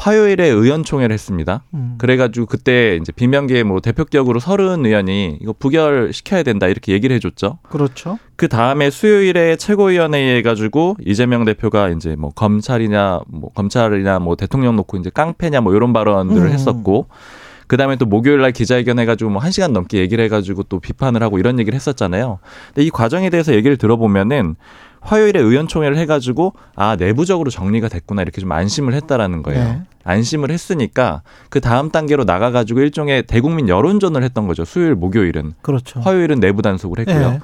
화요일에 의원총회를 했습니다. 그래가지고 그때 이제 비명계 뭐 대표격으로 30 의원이 이거 부결시켜야 된다 이렇게 얘기를 해줬죠. 그렇죠. 그 다음에 수요일에 최고위원회에 해가지고 이재명 대표가 이제 뭐 검찰이냐 뭐 대통령 놓고 이제 깡패냐 뭐 이런 발언들을 했었고 그 다음에 또 목요일날 기자회견 해가지고 뭐 1시간 넘게 얘기를 해가지고 또 비판을 하고 이런 얘기를 했었잖아요. 근데 이 과정에 대해서 얘기를 들어보면은 화요일에 의원총회를 해가지고 아 내부적으로 정리가 됐구나 이렇게 좀 안심을 했다라는 거예요. 네. 안심을 했으니까 그 다음 단계로 나가가지고 일종의 대국민 여론전을 했던 거죠. 수요일 목요일은. 그렇죠. 화요일은 내부 단속을 했고요. 네.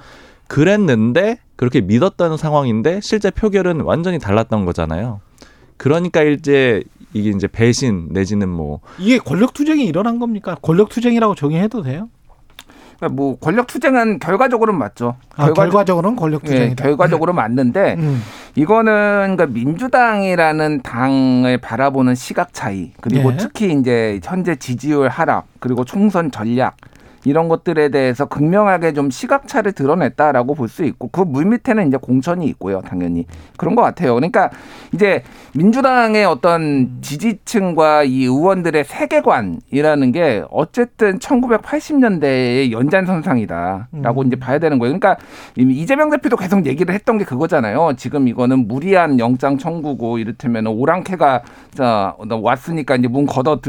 그랬는데 그렇게 믿었던 상황인데 실제 표결은 완전히 달랐던 거잖아요. 그러니까 이게 이제 배신 내지는 뭐 이게 권력 투쟁이 일어난 겁니까? 권력 투쟁이라고 정의해도 돼요? 뭐 권력 투쟁은 결과적으로는 맞죠. 결과적으로는 권력 투쟁이다. 네, 결과적으로는 맞는데 이거는 그러니까 민주당이라는 당을 바라보는 시각 차이 그리고 네. 특히 이제 현재 지지율 하락 그리고 총선 전략 이런 것들에 대해서 극명하게 좀 시각차를 드러냈다라고 볼 수 있고 그 물밑에는 이제 공천이 있고요. 당연히 그런 것 같아요. 그러니까 이제 민주당의 어떤 지지층과 이 의원들의 세계관이라는 게 어쨌든 1980년대의 연장선상이다라고 이제 봐야 되는 거예요. 그러니까 이재명 대표도 계속 얘기를 했던 게 그거잖아요. 지금 이거는 무리한 영장 청구고 이를테면 오랑캐가 자, 왔으니까 이제 문 걷어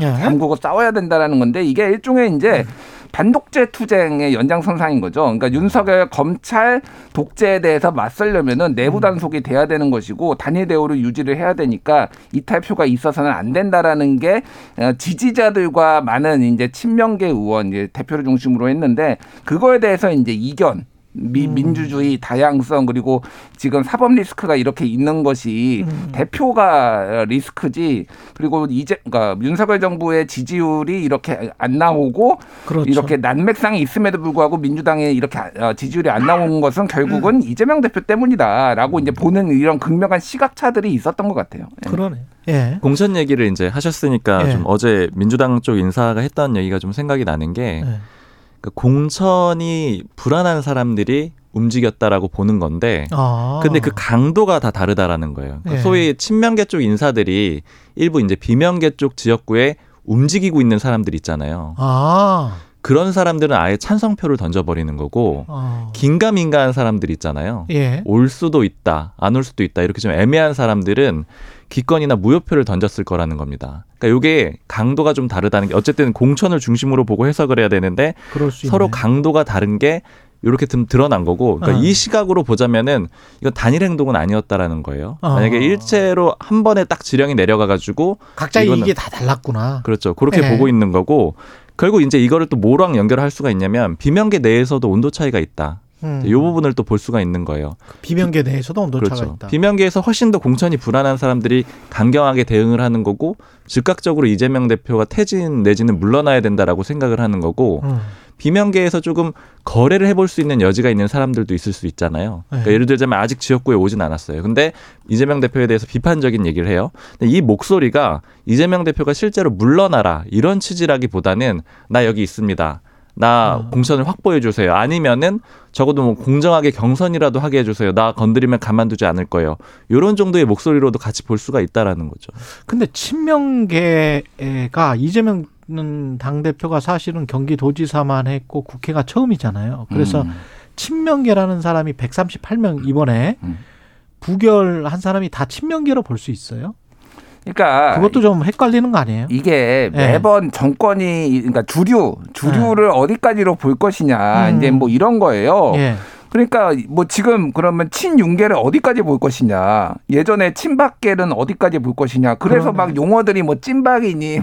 잠그고 싸워야 된다라는 건데 이게 일종의 이제 반독재 투쟁의 연장선상인 거죠. 그러니까 윤석열 검찰 독재에 대해서 맞서려면은 내부 단속이 돼야 되는 것이고 단일 대우를 유지를 해야 되니까 이탈표가 있어서는 안 된다라는 게 지지자들과 많은 이제 친명계 의원 이제 대표를 중심으로 했는데 그거에 대해서 이제 이견. 민주주의 다양성 그리고 지금 사법 리스크가 이렇게 있는 것이 대표가 리스크지 그리고 그러니까 윤석열 정부의 지지율이 이렇게 안 나오고 그렇죠. 이렇게 난맥상이 있음에도 불구하고 민주당의 이렇게 지지율이 안 나온 것은 결국은 이재명 대표 때문이다라고 이제 보는 이런 극명한 시각차들이 있었던 것 같아요. 예. 그러네. 예. 공천 얘기를 이제 하셨으니까 예. 좀 어제 민주당 쪽 인사가 했던 얘기가 좀 생각이 나는 게. 예. 공천이 불안한 사람들이 움직였다라고 보는 건데 근데 그 강도가 다 다르다라는 거예요. 그러니까 예. 소위 친명계 쪽 인사들이 일부 이제 비명계 쪽 지역구에 움직이고 있는 사람들 있잖아요. 그런 사람들은 아예 찬성표를 던져버리는 거고 긴가민가한 사람들 있잖아요. 예. 올 수도 있다, 안 올 수도 있다 이렇게 좀 애매한 사람들은 기권이나 무효표를 던졌을 거라는 겁니다. 그러니까 이게 강도가 좀 다르다는 게 어쨌든 공천을 중심으로 보고 해석을 해야 되는데 서로 강도가 다른 게 이렇게 좀 드러난 거고 그러니까 이 시각으로 보자면은 이건 단일 행동은 아니었다라는 거예요. 만약에 일체로 한 번에 딱 지령이 내려가가지고 각자 이게 다 달랐구나. 그렇죠. 그렇게 예. 보고 있는 거고 결국 이제 이거를 또 뭐랑 연결할 수가 있냐면 비명계 내에서도 온도 차이가 있다. 이 부분을 또 볼 수가 있는 거예요. 비명계 내에서도 온도차가 그렇죠. 있다. 비명계에서 훨씬 더 공천이 불안한 사람들이 강경하게 대응을 하는 거고 즉각적으로 이재명 대표가 퇴진 내지는 물러나야 된다라고 생각을 하는 거고 비명계에서 조금 거래를 해볼 수 있는 여지가 있는 사람들도 있을 수 있잖아요. 그러니까 예를 들자면 아직 지역구에 오진 않았어요. 근데 이재명 대표에 대해서 비판적인 얘기를 해요. 근데 이 목소리가 이재명 대표가 실제로 물러나라 이런 취지라기보다는 나 여기 있습니다. 나 공천을 확보해 주세요. 아니면은 적어도 뭐 공정하게 경선이라도 하게 해주세요. 나 건드리면 가만두지 않을 거예요. 이런 정도의 목소리로도 같이 볼 수가 있다라는 거죠. 근데 친명계가 이재명 당대표가 사실은 경기도지사만 했고 국회가 처음이잖아요. 그래서 친명계라는 사람이 138명 이번에 부결한 사람이 다 친명계로 볼 수 있어요? 그러니까 그것도 좀 헷갈리는 거 아니에요? 이게 매번 정권이 그러니까 주류를 어디까지로 볼 것이냐 이제 뭐 이런 거예요. 예. 그러니까 뭐 지금 그러면 친윤계를 어디까지 볼 것이냐, 예전에 친박계는 어디까지 볼 것이냐. 그래서 막 용어들이 뭐 찐박이니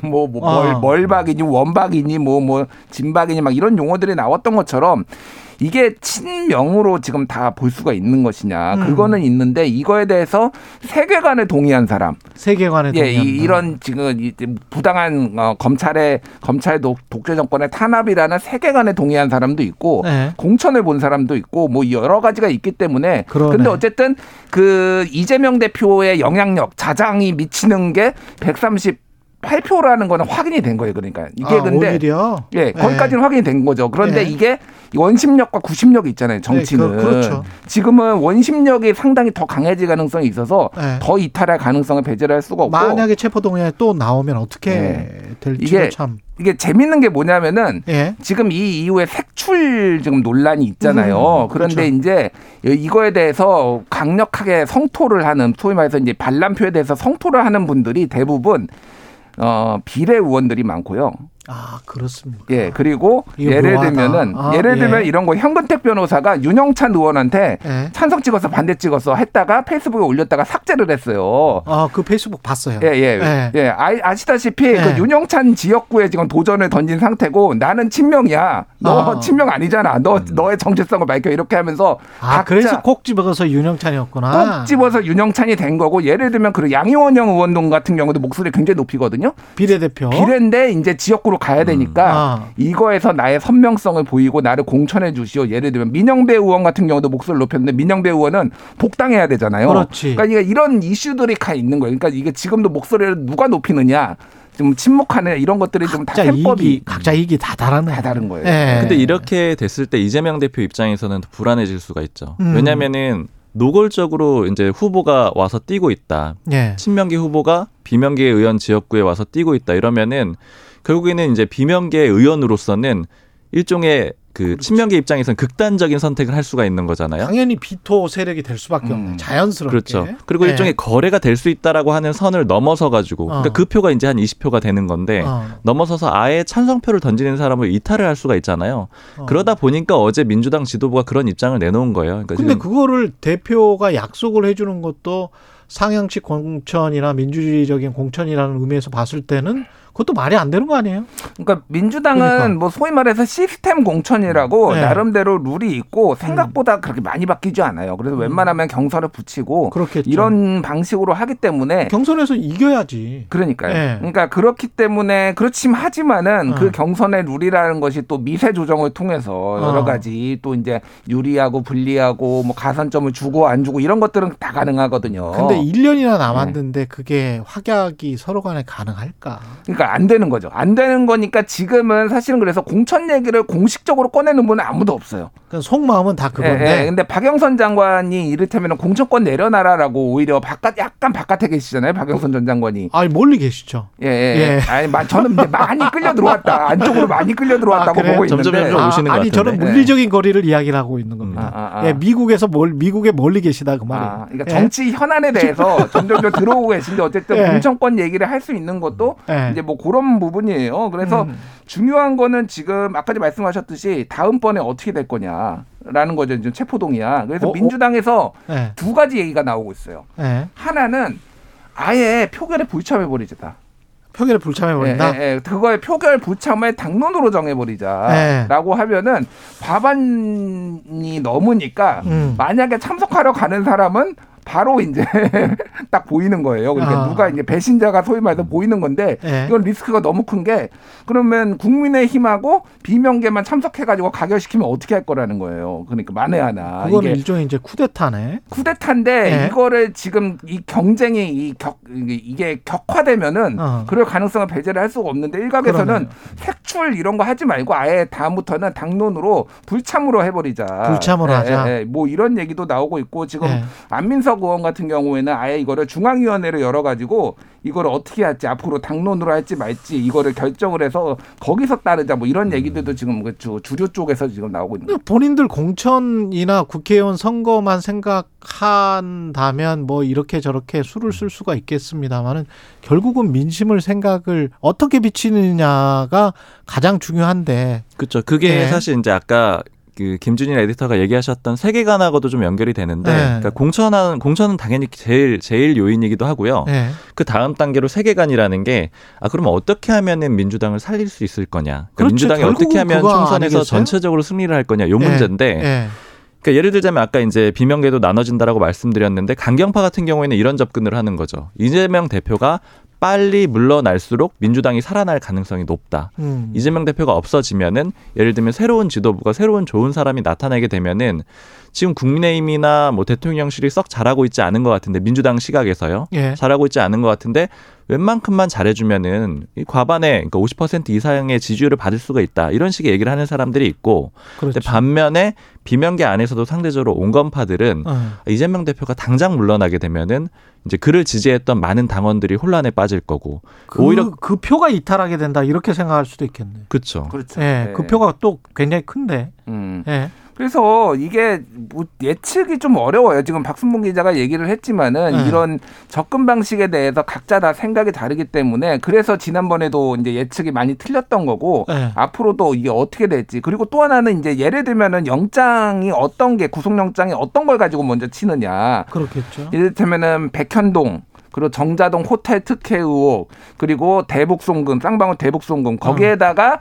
멀박이니 원박이니 진박이니 막 이런 용어들이 나왔던 것처럼 이게 친명으로 지금 다 볼 수가 있는 것이냐. 그거는 있는데 이거에 대해서 세계관에 동의한 사람. 세계관에 동의한 사람. 이런 지금 부당한 검찰의 독재 정권의 탄압이라는 세계관에 동의한 사람도 있고 공천을 본 사람도 있고 뭐 여러 가지가 있기 때문에. 그런데 어쨌든 그 이재명 대표의 영향력, 자장이 미치는 게 138표라는 거는 확인이 된 거예요. 그러니까 이게 근데 오히려? 예, 거기까지는 확인이 된 거죠. 그런데 이게 원심력과 구심력이 있잖아요. 정치는. 그렇죠. 지금은 원심력이 상당히 더 강해질 가능성이 있어서 더 이탈할 가능성을 배제를 할 수가 없고. 만약에 체포동의안이 또 나오면 어떻게 될지도 이게 재밌는 게 뭐냐면은 지금 이 이후에 색출 지금 논란이 있잖아요. 그런데 그렇죠. 이제 이거에 대해서 강력하게 성토를 하는, 소위 말해서 이제 반란표에 대해서 성토를 하는 분들이 대부분 비례 의원들이 많고요. 아, 그렇습니까? 예, 그리고 예를 들면 이런 거, 현근택 변호사가 윤영찬 의원한테 찬성 찍어서 반대 찍어서 했다가 페이스북에 올렸다가 삭제를 했어요. 아, 그 페이스북 봤어요. 아시다시피 그 윤영찬 지역구에 지금 도전을 던진 상태고, 나는 친명이야. 너 친명 아니잖아. 너의 정체성을 밝혀. 이렇게 하면서 그래서 콕 집어서 윤영찬이었구나. 콕 집어서 윤영찬이 된 거고, 예를 들면 그 양이원영 의원 같은 경우도 목소리 굉장히 높이거든요. 비례대표. 비례인데 이제 지역구로 가야 되니까 이거에서 나의 선명성을 보이고 나를 공천해 주시오. 예를 들면 민영배 의원 같은 경우도 목소리를 높였는데 민영배 의원은 복당해야 되잖아요. 그렇지. 그러니까 이런 이슈들이 가 있는 거예요. 그러니까 이게 지금도 목소리를 누가 높이느냐, 좀 침묵하느냐, 이런 것들이 좀 다 셈법이 각자 이익이 다 다른 거예요. 그런데 이렇게 됐을 때 이재명 대표 입장에서는 불안해질 수가 있죠. 왜냐하면은 노골적으로 이제 후보가 와서 뛰고 있다. 친명계 후보가 비명계 의원 지역구에 와서 뛰고 있다. 이러면은 결국에는 이제 비명계 의원으로서는 일종의 그 친명계 입장에서는 극단적인 선택을 할 수가 있는 거잖아요. 당연히 비토 세력이 될 수밖에 없는, 자연스럽게. 그렇죠. 그리고 일종의 거래가 될 수 있다라고 하는 선을 넘어서 가지고 그러니까 그 표가 이제 한 20표가 되는 건데 넘어서서 아예 찬성표를 던지는 사람을 이탈을 할 수가 있잖아요. 그러다 보니까 어제 민주당 지도부가 그런 입장을 내놓은 거예요. 그런데 그러니까 그거를 대표가 약속을 해주는 것도 상향식 공천이나 민주주의적인 공천이라는 의미에서 봤을 때는 그것도 말이 안 되는 거 아니에요? 그러니까 민주당은 뭐 소위 말해서 시스템 공천이라고 나름대로 룰이 있고 생각보다 그렇게 많이 바뀌지 않아요. 그래서 웬만하면 경선을 붙이고 그렇겠죠. 이런 방식으로 하기 때문에 경선에서 이겨야지. 그러니까요. 그러니까 그렇기 때문에 하지만은 그 경선의 룰이라는 것이 또 미세 조정을 통해서 여러 가지 또 이제 유리하고 불리하고 뭐 가산점을 주고 안 주고 이런 것들은 다 가능하거든요. 근데 1년이나 남았는데 그게 확약이 서로 간에 가능할까? 그러니까 안 되는 거죠. 안 되는 거니까 지금은 사실은. 그래서 공천 얘기를 공식적으로 꺼내는 분은 아무도 없어요. 속마음은 다 그건데. 근데 박영선 장관이 이를테면 공천권 내려놔라라고 오히려 바깥에 계시잖아요. 박영선 전 장관이. 아니, 멀리 계시죠. 아니, 저는 이제 많이 끌려 들어왔다. 안쪽으로 많이 끌려 들어왔다고 보고 있는데. 점점 오시는 것 같은데. 아니, 저는 물리적인 거리를 이야기를 하고 있는 겁니다. 미국에서 미국에 멀리 계시다 그 말이에요. 그러니까 정치 현안에 대해서 점점 들어오고 계신데 어쨌든 공천권 얘기를 할 수 있는 것도 이제 뭐 그런 부분이에요. 그래서 중요한 거는 지금 아까도 말씀하셨듯이 다음번에 어떻게 될 거냐라는 거죠. 지금 체포동의야. 그래서 민주당에서 두 가지 얘기가 나오고 있어요. 하나는 아예 표결에 불참해버리자. 표결에 불참해버린다? 그거에 표결 불참을 당론으로 정해버리자라고 하면은 과반이 넘으니까 만약에 참석하러 가는 사람은 바로 이제 딱 보이는 거예요. 그러니까 누가 이제 배신자가 소위 말해서 보이는 건데 이건 리스크가 너무 큰 게, 그러면 국민의힘하고 비명계만 참석해가지고 가결시키면 어떻게 할 거라는 거예요. 그러니까 만에 하나. 그건 일종의 이제 쿠데타네. 쿠데타인데 이거를 지금 이 경쟁이 이게 격화되면은 그럴 가능성을 배제를 할 수가 없는데, 일각에서는 그러면 색출 이런 거 하지 말고 아예 다음부터는 당론으로 불참으로 해버리자. 불참으로 하자. 뭐 이런 얘기도 나오고 있고 지금 안민석 김민석 의원 같은 경우에는 아예 이거를 중앙위원회를 열어가지고 이걸 어떻게 할지 앞으로 당론으로 할지 말지 이거를 결정을 해서 거기서 따르자 뭐 이런 얘기들도 지금 주류 쪽에서 지금 나오고 있는. 본인들 공천이나 국회의원 선거만 생각한다면 뭐 이렇게 저렇게 수를 쓸 수가 있겠습니다만은 결국은 민심을 생각을 어떻게 비치느냐가 가장 중요한데. 그렇죠. 그게 네. 사실 이제 아까. 그 김준일 에디터가 얘기하셨던 세계관하고도 좀 연결이 되는데, 네. 그러니까 공천은 당연히 제일 요인이기도 하고요. 네. 그 다음 단계로 세계관이라는 게, 아 그러면 어떻게 하면은 민주당을 살릴 수 있을 거냐, 그러니까 그렇죠. 민주당이 어떻게 하면 총선에서 아니겠어요? 전체적으로 승리를 할 거냐, 요 문제인데. 네. 네. 그러니까 예를 들자면 아까 이제 비명계도 나눠진다라고 말씀드렸는데 강경파 같은 경우에는 이런 접근을 하는 거죠. 이재명 대표가 빨리 물러날수록 민주당이 살아날 가능성이 높다. 이재명 대표가 없어지면은 예를 들면 새로운 지도부가 새로운 좋은 사람이 나타나게 되면은 지금 국민의힘이나 뭐 대통령실이 썩 잘하고 있지 않은 것 같은데 민주당 시각에서요. 예. 잘하고 있지 않은 것 같은데 웬만큼만 잘해주면은 이 과반의 그러니까 50% 이상의 지지율을 받을 수가 있다. 이런 식의 얘기를 하는 사람들이 있고, 그렇죠. 근데 반면에 비명계 안에서도 상대적으로 온건파들은 이재명 대표가 당장 물러나게 되면은 이제 그를 지지했던 많은 당원들이 혼란에 빠질 거고 오히려 그 표가 이탈하게 된다 이렇게 생각할 수도 있겠네요. 그렇죠. 그렇죠. 예, 네. 그 표가 또 굉장히 큰데. 예. 그래서 이게 뭐 예측이 좀 어려워요. 지금 박순봉 기자가 얘기를 했지만은 이런 접근 방식에 대해서 각자 다 생각이 다르기 때문에 그래서 지난번에도 이제 예측이 많이 틀렸던 거고 앞으로도 이게 어떻게 될지. 그리고 또 하나는 이제 예를 들면은 영장이 어떤 게 구속영장이 어떤 걸 가지고 먼저 치느냐. 그렇겠죠. 이를테면은 백현동. 그리고 정자동 호텔 특혜 의혹, 그리고 대북송금, 쌍방울 대북송금, 거기에다가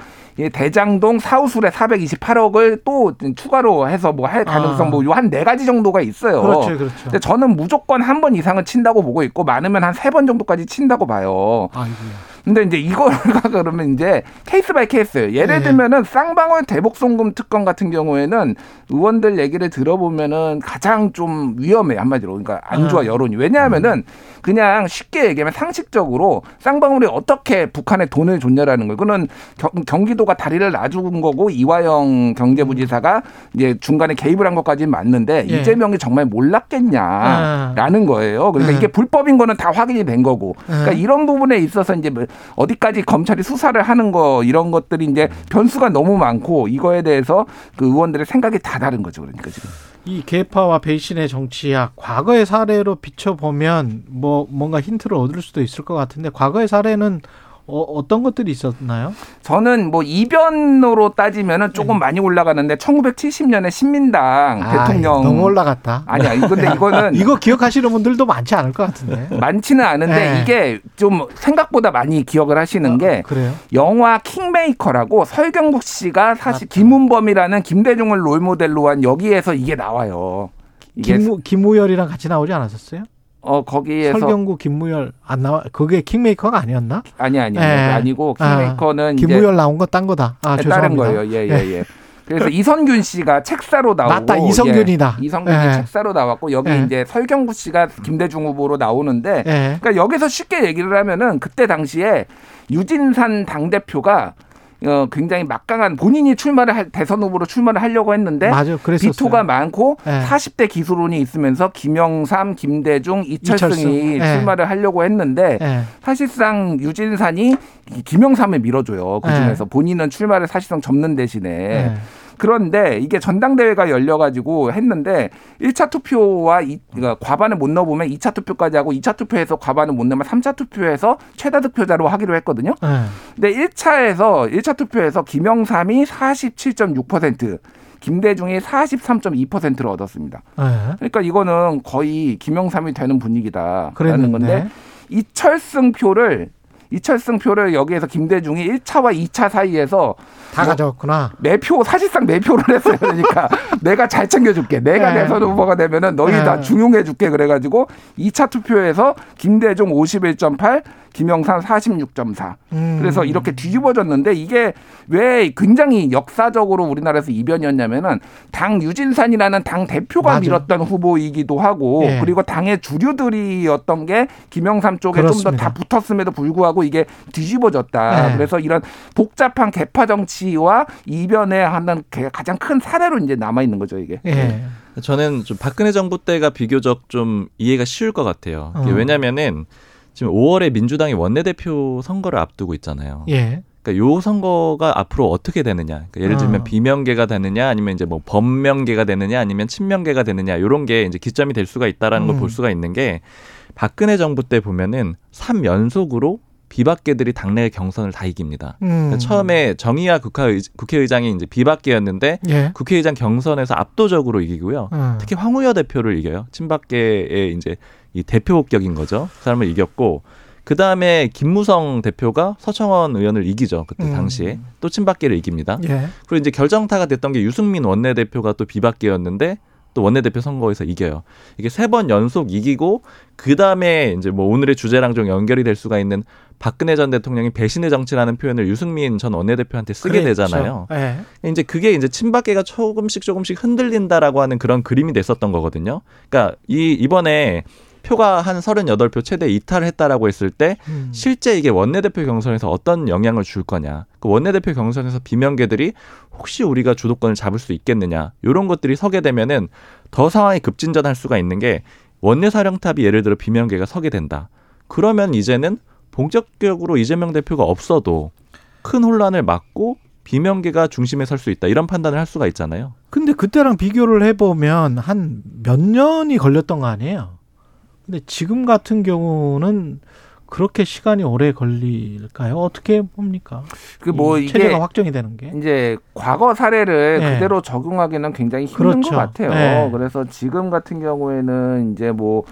대장동 사우술에 428억을 또 추가로 해서 뭐 할 가능성, 뭐 요 한 4가지 정도가 있어요. 그렇죠, 그렇죠. 근데 저는 무조건 1번 이상은 친다고 보고 있고, 많으면 한 3번 정도까지 친다고 봐요. 아이고야. 근데 이제 이거가 그러면 이제 케이스 바이 케이스예요. 예를 들면은 쌍방울 대북송금 특검 같은 경우에는 의원들 얘기를 들어보면은 가장 좀 위험해, 한마디로. 그러니까 안 좋아, 여론이. 왜냐하면은 그냥 쉽게 얘기하면 상식적으로 쌍방울이 어떻게 북한에 돈을 줬냐라는 거예요. 그거는 경기도가 다리를 놔준 거고 이화영 경제부지사가 이제 중간에 개입을 한 것까지는 맞는데 이재명이 정말 몰랐겠냐라는 거예요. 그러니까 이게 불법인 거는 다 확인이 된 거고. 그러니까 이런 부분에 있어서 이제 어디까지 검찰이 수사를 하는 거 이런 것들이 이제 변수가 너무 많고 이거에 대해서 그 의원들의 생각이 다 다른 거죠. 그러니까 지금. 이 개파와 배신의 정치학 과거의 사례로 비춰보면 뭐 뭔가 힌트를 얻을 수도 있을 것 같은데 과거의 사례는 어떤 것들이 있었나요? 저는 뭐 이변으로 따지면은 조금 많이 올라가는데 1970년에 신민당 대통령 너무 올라갔다. 아니야. 근데 이거는 이거 기억하시는 분들도 많지 않을 것 같은데. 많지는 않은데 이게 좀 생각보다 많이 기억을 하시는 게 그래요? 영화 킹메이커라고 설경국 씨가 사실 김은범이라는 김대중을 롤모델로 한 여기에서 이게 나와요. 이게 김우열이랑 같이 나오지 않았었어요? 거기에서 설경구 김무열 안 나와. 그게 킹메이커가 아니었나? 아니 아니고 킹메이커는 김무열 나온 거 딴 거다. 다른 거예요. 예. 그래서 이선균 씨가 책사로 나오고 맞다. 이선균이다. 예, 이선균이 책사로 나왔고 여기 이제 설경구 씨가 김대중 후보로 나오는데 그러니까 여기서 쉽게 얘기를 하면은 그때 당시에 유진산 당대표가 굉장히 막강한 본인이 대선 후보로 출마를 하려고 했는데 비토가 많고 40대 기수론이 있으면서 김영삼, 김대중, 이철승이 출마를 하려고 했는데 사실상 유진산이 김영삼을 밀어줘요. 그중에서 본인은 출마를 사실상 접는 대신에 그런데 이게 전당대회가 열려가지고 했는데 1차 투표와 그러니까 과반을 못 넣어보면 2차 투표까지 하고 2차 투표에서 과반을 못 넣으면 3차 투표에서 최다 득표자로 하기로 했거든요. 근데 1차 투표에서 김영삼이 47.6%, 김대중이 43.2%를 얻었습니다. 그러니까 이거는 거의 김영삼이 되는 분위기다라는 건데 이철승 표를 여기에서 김대중이 1차와 2차 사이에서 다 가져왔구나. 사실상 매표를 했어요. 그러니까 내가 잘 챙겨줄게. 내가 대선 후보가 되면은 너희 다 중용해줄게. 그래가지고 2차 투표에서 김대중 51.8, 김영삼 46.4. 그래서 이렇게 뒤집어졌는데 이게 왜 굉장히 역사적으로 우리나라에서 이변이었냐면은 당 유진산이라는 당 대표가 맞아. 밀었던 후보이기도 하고 예. 그리고 당의 주류들이었던 게 김영삼 쪽에 좀 더 다 붙었음에도 불구하고 이게 뒤집어졌다. 예. 그래서 이런 복잡한 개파 정치와 이변에 하는 가장 큰 사례로 이제 남아 있는 거죠 이게. 예. 저는 좀 박근혜 정부 때가 비교적 좀 이해가 쉬울 것 같아요. 왜냐면은 지금 5월에 민주당이 원내대표 선거를 앞두고 있잖아요. 예. 그러니까 요 선거가 앞으로 어떻게 되느냐. 그러니까 예를 들면 비명계가 되느냐, 아니면 이제 뭐 범명계가 되느냐, 아니면 친명계가 되느냐 이런 게 이제 기점이 될 수가 있다라는 걸 볼 수가 있는 게 박근혜 정부 때 보면은 3연속으로 비박계들이 당내 경선을 다 이깁니다. 그러니까 처음에 정의화 국회의장이 이제 비박계였는데 예. 국회의장 경선에서 압도적으로 이기고요. 특히 황우여 대표를 이겨요. 친박계의 이제 이 대표격인 거죠. 그 사람을 이겼고 그 다음에 김무성 대표가 서청원 의원을 이기죠. 그때 당시에 또 친박계를 이깁니다. 예. 그리고 이제 결정타가 됐던 게 유승민 원내대표가 또 비박계였는데. 또 원내대표 선거에서 이겨요. 이게 3번 연속 이기고 그 다음에 이제 뭐 오늘의 주제랑 좀 연결이 될 수가 있는 박근혜 전 대통령이 배신의 정치라는 표현을 유승민 전 원내대표한테 쓰게 그렇죠. 되잖아요. 네. 이제 그게 이제 친박계가 조금씩 흔들린다라고 하는 그런 그림이 됐었던 거거든요. 그러니까 이번에 표가 한 38표 최대 이탈했다라고 했을 때 실제 이게 원내대표 경선에서 어떤 영향을 줄 거냐. 그 원내대표 경선에서 비명계들이 혹시 우리가 주도권을 잡을 수 있겠느냐. 이런 것들이 서게 되면은 더 상황이 급진전할 수가 있는 게 원내사령탑이 예를 들어 비명계가 서게 된다. 그러면 이제는 본격적으로 이재명 대표가 없어도 큰 혼란을 막고 비명계가 중심에 설 수 있다. 이런 판단을 할 수가 있잖아요. 근데 그때랑 비교를 해보면 한 몇 년이 걸렸던 거 아니에요? 근데 지금 같은 경우는 그렇게 시간이 오래 걸릴까요? 어떻게 봅니까? 그 뭐 이게 체제가 확정이 되는 게 이제 과거 사례를 네. 그대로 적용하기는 굉장히 힘든 그렇죠. 것 같아요. 네. 그래서 지금 같은 경우에는 이제 뭐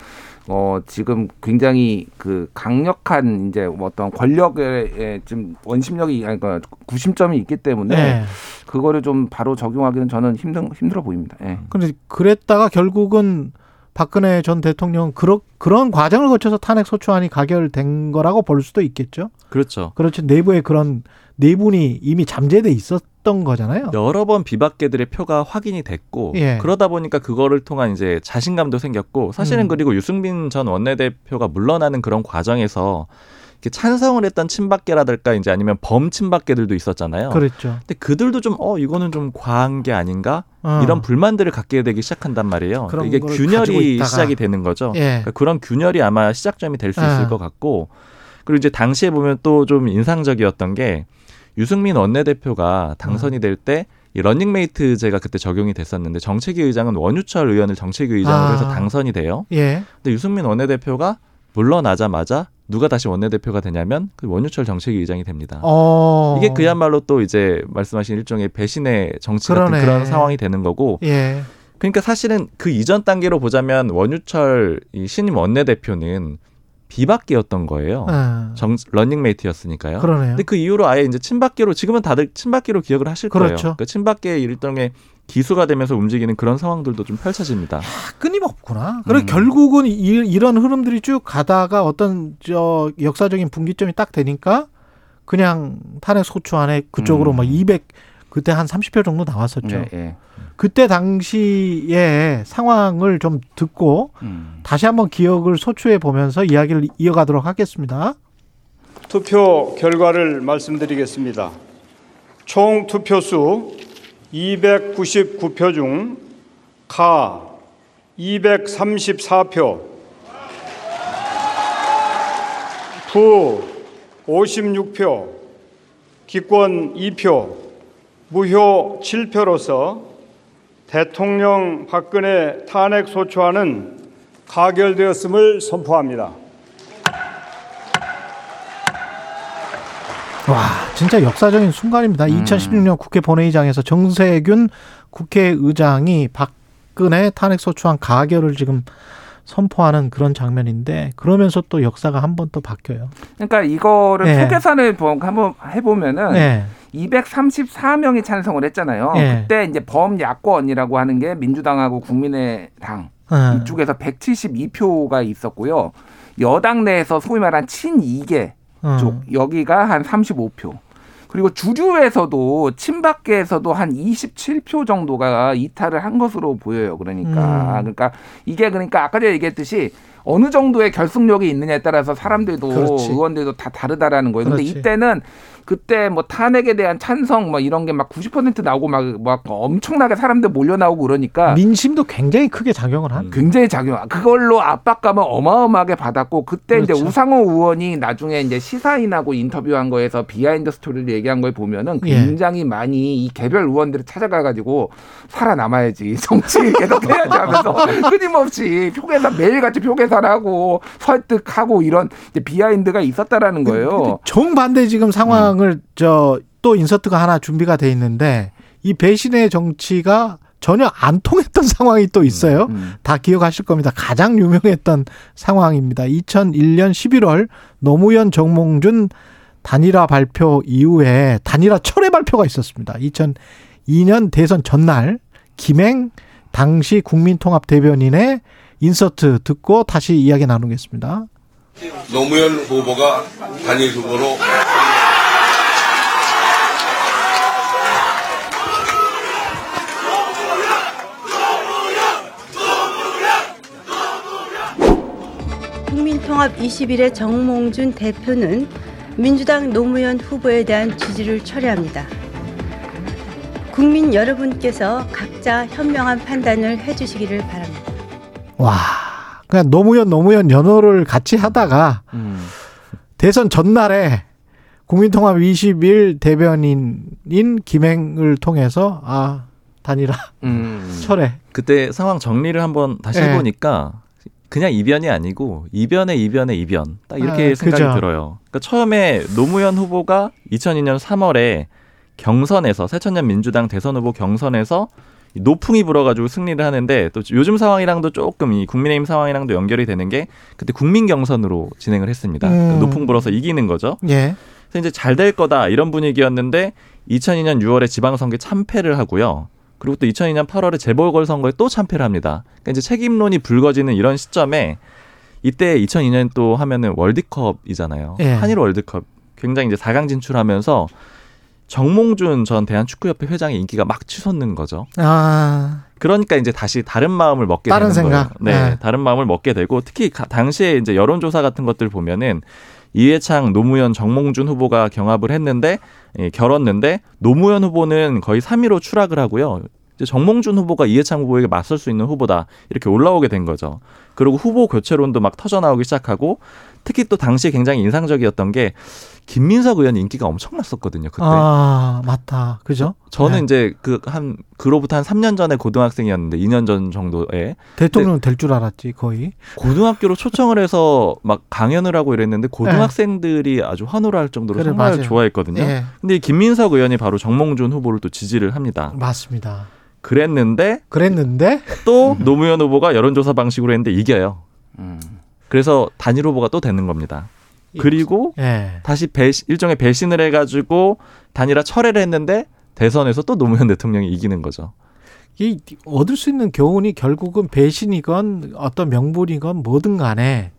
지금 굉장히 그 강력한 이제 어떤 권력의 지금 원심력이 그러니까 구심점이 있기 때문에 네. 그거를 좀 바로 적용하기는 저는 힘들어 보입니다. 그런데 네. 그랬다가 결국은 박근혜 전 대통령은 그런 과정을 거쳐서 탄핵 소추안이 가결된 거라고 볼 수도 있겠죠. 그렇죠. 그렇죠. 내부에 그런 내분이 이미 잠재돼 있었던 거잖아요. 여러 번 비박계들의 표가 확인이 됐고 예. 그러다 보니까 그거를 통한 이제 자신감도 생겼고 사실은 그리고 유승민 전 원내대표가 물러나는 그런 과정에서 이렇게 찬성을 했던 친박계라든가 이제 아니면 범친박계들도 있었잖아요. 그렇죠. 근데 그들도 좀 이거는 좀 과한 게 아닌가? 이런 불만들을 갖게 되기 시작한단 말이에요. 이게 균열이 시작이 되는 거죠. 예. 그러니까 그런 균열이 아마 시작점이 될 수 있을 것 같고 그리고 이제 당시에 보면 또 좀 인상적이었던 게 유승민 원내대표가 당선이 될 때 이 런닝메이트제가 그때 적용이 됐었는데 정책위 의장은 원유철 의원을 정책위 의장으로 해서 당선이 돼요. 예. 근데 유승민 원내대표가 물러나자마자 누가 다시 원내대표가 되냐면 그 원유철 정책위 의장이 됩니다. 이게 그야말로 또 이제 말씀하신 일종의 배신의 정치 같은 그런 상황이 되는 거고 예. 그러니까 사실은 그 이전 단계로 보자면 원유철 이 신임 원내대표는 비박계였던 거예요. 런닝메이트였으니까요. 그러네요. 근데 그 이후로 아예 이제 친박계로 지금은 다들 친박계로 기억을 하실 그렇죠. 거예요. 그러니까 친박계의 일종의 기수가 되면서 움직이는 그런 상황들도 좀 펼쳐집니다. 끊임없구나. 그리고 결국은 이런 흐름들이 쭉 가다가 어떤 저 역사적인 분기점이 딱 되니까 그냥 탄핵 소추안에 그쪽으로 막 200 그때 한 30표 정도 나왔었죠. 네, 네. 그때 당시의 상황을 좀 듣고 다시 한번 기억을 소추해 보면서 이야기를 이어가도록 하겠습니다. 투표 결과를 말씀드리겠습니다. 총 투표수 299표 중 가 234표, 부 56표, 기권 2표, 무효 7표로서 대통령 박근혜 탄핵 소추안은 가결되었음을 선포합니다. 와, 진짜 역사적인 순간입니다. 2016년 국회 본회의장에서 정세균 국회의장이 박근혜 탄핵소추안 가결을 지금 선포하는 그런 장면인데 그러면서 또 역사가 한 번 또 바뀌어요. 그러니까 이거를 네. 표계산을 한번 해보면은 네. 234명이 찬성을 했잖아요. 네. 그때 이제 범야권이라고 하는 게 민주당하고 국민의당 이쪽에서 172표가 있었고요. 여당 내에서 소위 말한 친이계 쪽 여기가 한 35표. 그리고 주류에서도 친박계에서도 한 27표 정도가 이탈을 한 것으로 보여요. 그러니까 이게 그러니까 아까 제가 얘기했듯이 어느 정도의 결속력이 있느냐에 따라서 사람들도 그렇지. 의원들도 다 다르다라는 거예요. 그런데 이때는 그때 뭐 탄핵에 대한 찬성 뭐 이런 게 막 90% 나오고 막 엄청나게 사람들 몰려 나오고 그러니까 민심도 굉장히 크게 작용을 한. 굉장히 작용. 그걸로 압박감을 어마어마하게 받았고 그때 그렇죠. 이제 우상호 의원이 나중에 이제 시사인하고 인터뷰한 거에서 비하인드 스토리를 얘기한 거에 보면은 굉장히 많이 이 개별 의원들을 찾아가가지고 살아남아야지 정치 계속 해야지 하면서 끊임없이 표계사 매일같이 표계사하고 설득하고 이런 이제 비하인드가 있었다라는 거예요. 정반대 지금 상황. 또 인서트가 하나 준비가 돼 있는데 이 배신의 정치가 전혀 안 통했던 상황이 또 있어요. 다 기억하실 겁니다. 가장 유명했던 상황입니다. 2001년 11월 노무현 정몽준 단일화 발표 이후에 단일화 철회 발표가 있었습니다. 2002년 대선 전날 김행 당시 국민통합대변인의 인서트 듣고 다시 이야기 나누겠습니다. 노무현 후보가 단일 후보로 통합 20일의 정몽준 대표는 민주당 노무현 후보에 대한 지지를 철회합니다. 국민 여러분께서 각자 현명한 판단을 해주시기를 바랍니다. 와, 그냥 노무현 연호를 같이 하다가 대선 전날에 국민통합 20일 대변인인 김행을 통해서 단일화 철회. 그때 상황 정리를 한번 다시 해보니까. 그냥 이변이 아니고 이변의 이변 딱 이렇게 생각이 그죠. 들어요. 그러니까 처음에 노무현 후보가 2002년 3월에 경선에서 새천년 민주당 대선 후보 경선에서 노풍이 불어가지고 승리를 하는데 또 요즘 상황이랑도 조금 이 국민의힘 상황이랑도 연결이 되는 게 그때 국민 경선으로 진행을 했습니다. 그러니까 노풍 불어서 이기는 거죠. 예. 그래서 이제 잘 될 거다 이런 분위기였는데 2002년 6월에 지방선거 참패를 하고요. 그리고 또 2002년 8월에 재보궐선거에 또 참패를 합니다. 그러니까 이제 책임론이 불거지는 이런 시점에 이때 2002년 또 하면은 월드컵이잖아요. 예. 한일 월드컵 굉장히 이제 4강 진출하면서 정몽준 전 대한축구협회 회장의 인기가 막 치솟는 거죠. 그러니까 이제 다시 다른 마음을 먹게 되는 거예요. 네, 다른 마음을 먹게 되고 특히 당시에 이제 여론조사 같은 것들 보면은. 이해창, 노무현, 정몽준 후보가 경합을 했는데 결었는데 노무현 후보는 거의 3위로 추락을 하고요. 이제 정몽준 후보가 이해창 후보에게 맞설 수 있는 후보다 이렇게 올라오게 된 거죠. 그리고 후보 교체론도 막 터져나오기 시작하고 특히 또 당시에 굉장히 인상적이었던 게 김민석 의원 인기가 엄청났었거든요. 그때. 아 맞다. 그죠? 저는 이제 그로부터 한 3년 전에 고등학생이었는데 2년 전 정도에 대통령 될 줄 알았지 거의. 고등학교로 초청을 해서 막 강연을 하고 이랬는데 고등학생들이 아주 환호를 할 정도로 그래, 정말 맞아요. 좋아했거든요. 근데 김민석 의원이 바로 정몽준 후보를 또 지지를 합니다. 맞습니다. 그랬는데 또 노무현 후보가 여론조사 방식으로 했는데 이겨요. 그래서 단일 후보가 또 되는 겁니다. 그리고 다시 일종의 배신을 해가지고 단일화 철회를 했는데 대선에서 또 노무현 대통령이 이기는 거죠. 이 얻을 수 있는 교훈이 결국은 배신이건 어떤 명분이건 뭐든 간에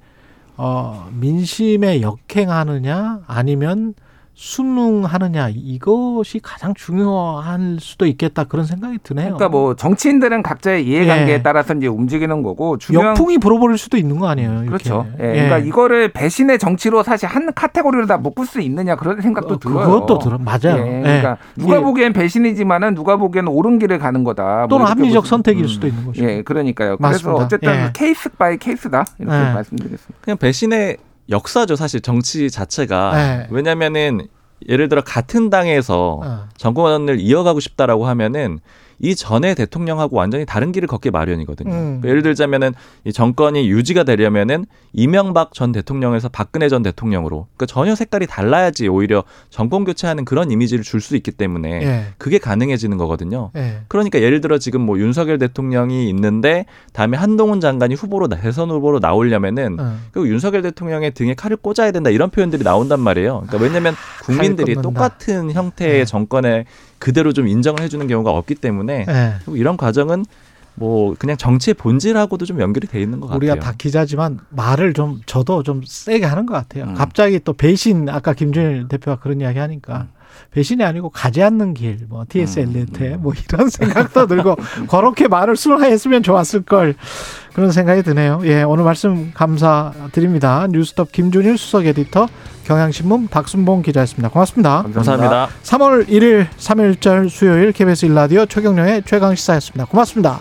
민심에 역행하느냐 아니면 순응하느냐 이것이 가장 중요할 수도 있겠다 그런 생각이 드네요. 그러니까 뭐 정치인들은 각자의 이해관계에 따라서 이제 움직이는 거고 역풍이 불어버릴 수도 있는 거 아니에요. 이렇게. 그렇죠. 그러니까 이거를 배신의 정치로 사실 한 카테고리로 다 묶을 수 있느냐 그런 생각도 들어요. 그것도 들어 맞아요. 그러니까 누가 보기엔 배신이지만은 누가 보기엔 옳은 길을 가는 거다. 또는 뭐 합리적 선택일 수도 있는 거죠. 그러니까요. 맞습니다. 그래서 어쨌든 케이스 바이 케이스다 이렇게 말씀드리겠습니다. 그냥 배신의 역사죠. 사실 정치 자체가. 왜냐하면은 예를 들어 같은 당에서 정권을 이어가고 싶다라고 하면은 이 전에 대통령하고 완전히 다른 길을 걷기 마련이거든요. 예를 들자면은 이 정권이 유지가 되려면은 이명박 전 대통령에서 박근혜 전 대통령으로 그러니까 전혀 색깔이 달라야지 오히려 정권 교체하는 그런 이미지를 줄 수 있기 때문에 그게 가능해지는 거거든요. 그러니까 예를 들어 지금 뭐 윤석열 대통령이 있는데 다음에 한동훈 장관이 후보로 대선 후보로 나오려면은 그 윤석열 대통령의 등에 칼을 꽂아야 된다 이런 표현들이 나온단 말이에요. 그러니까 왜냐하면 국민들이 똑같은 형태의 정권에 그대로 좀 인정을 해주는 경우가 없기 때문에 이런 과정은 뭐 그냥 정치의 본질하고도 좀 연결이 돼 있는 것 같아요. 우리가 다 기자지만 말을 좀 저도 좀 세게 하는 것 같아요. 갑자기 또 배신, 아까 김준일 대표가 그런 이야기 하니까 배신이 아니고 가지 않는 길, 뭐 TSL한테 뭐 이런 생각도 들고 그렇게 말을 순화했으면 좋았을 걸, 그런 생각이 드네요. 예, 오늘 말씀 감사드립니다. 뉴스톱 김준일 수석 에디터, 경향신문 박순봉 기자였습니다. 고맙습니다. 감사합니다. 3월 1일 3일절 수요일 KBS 1라디오 최경영의 최강시사였습니다. 고맙습니다.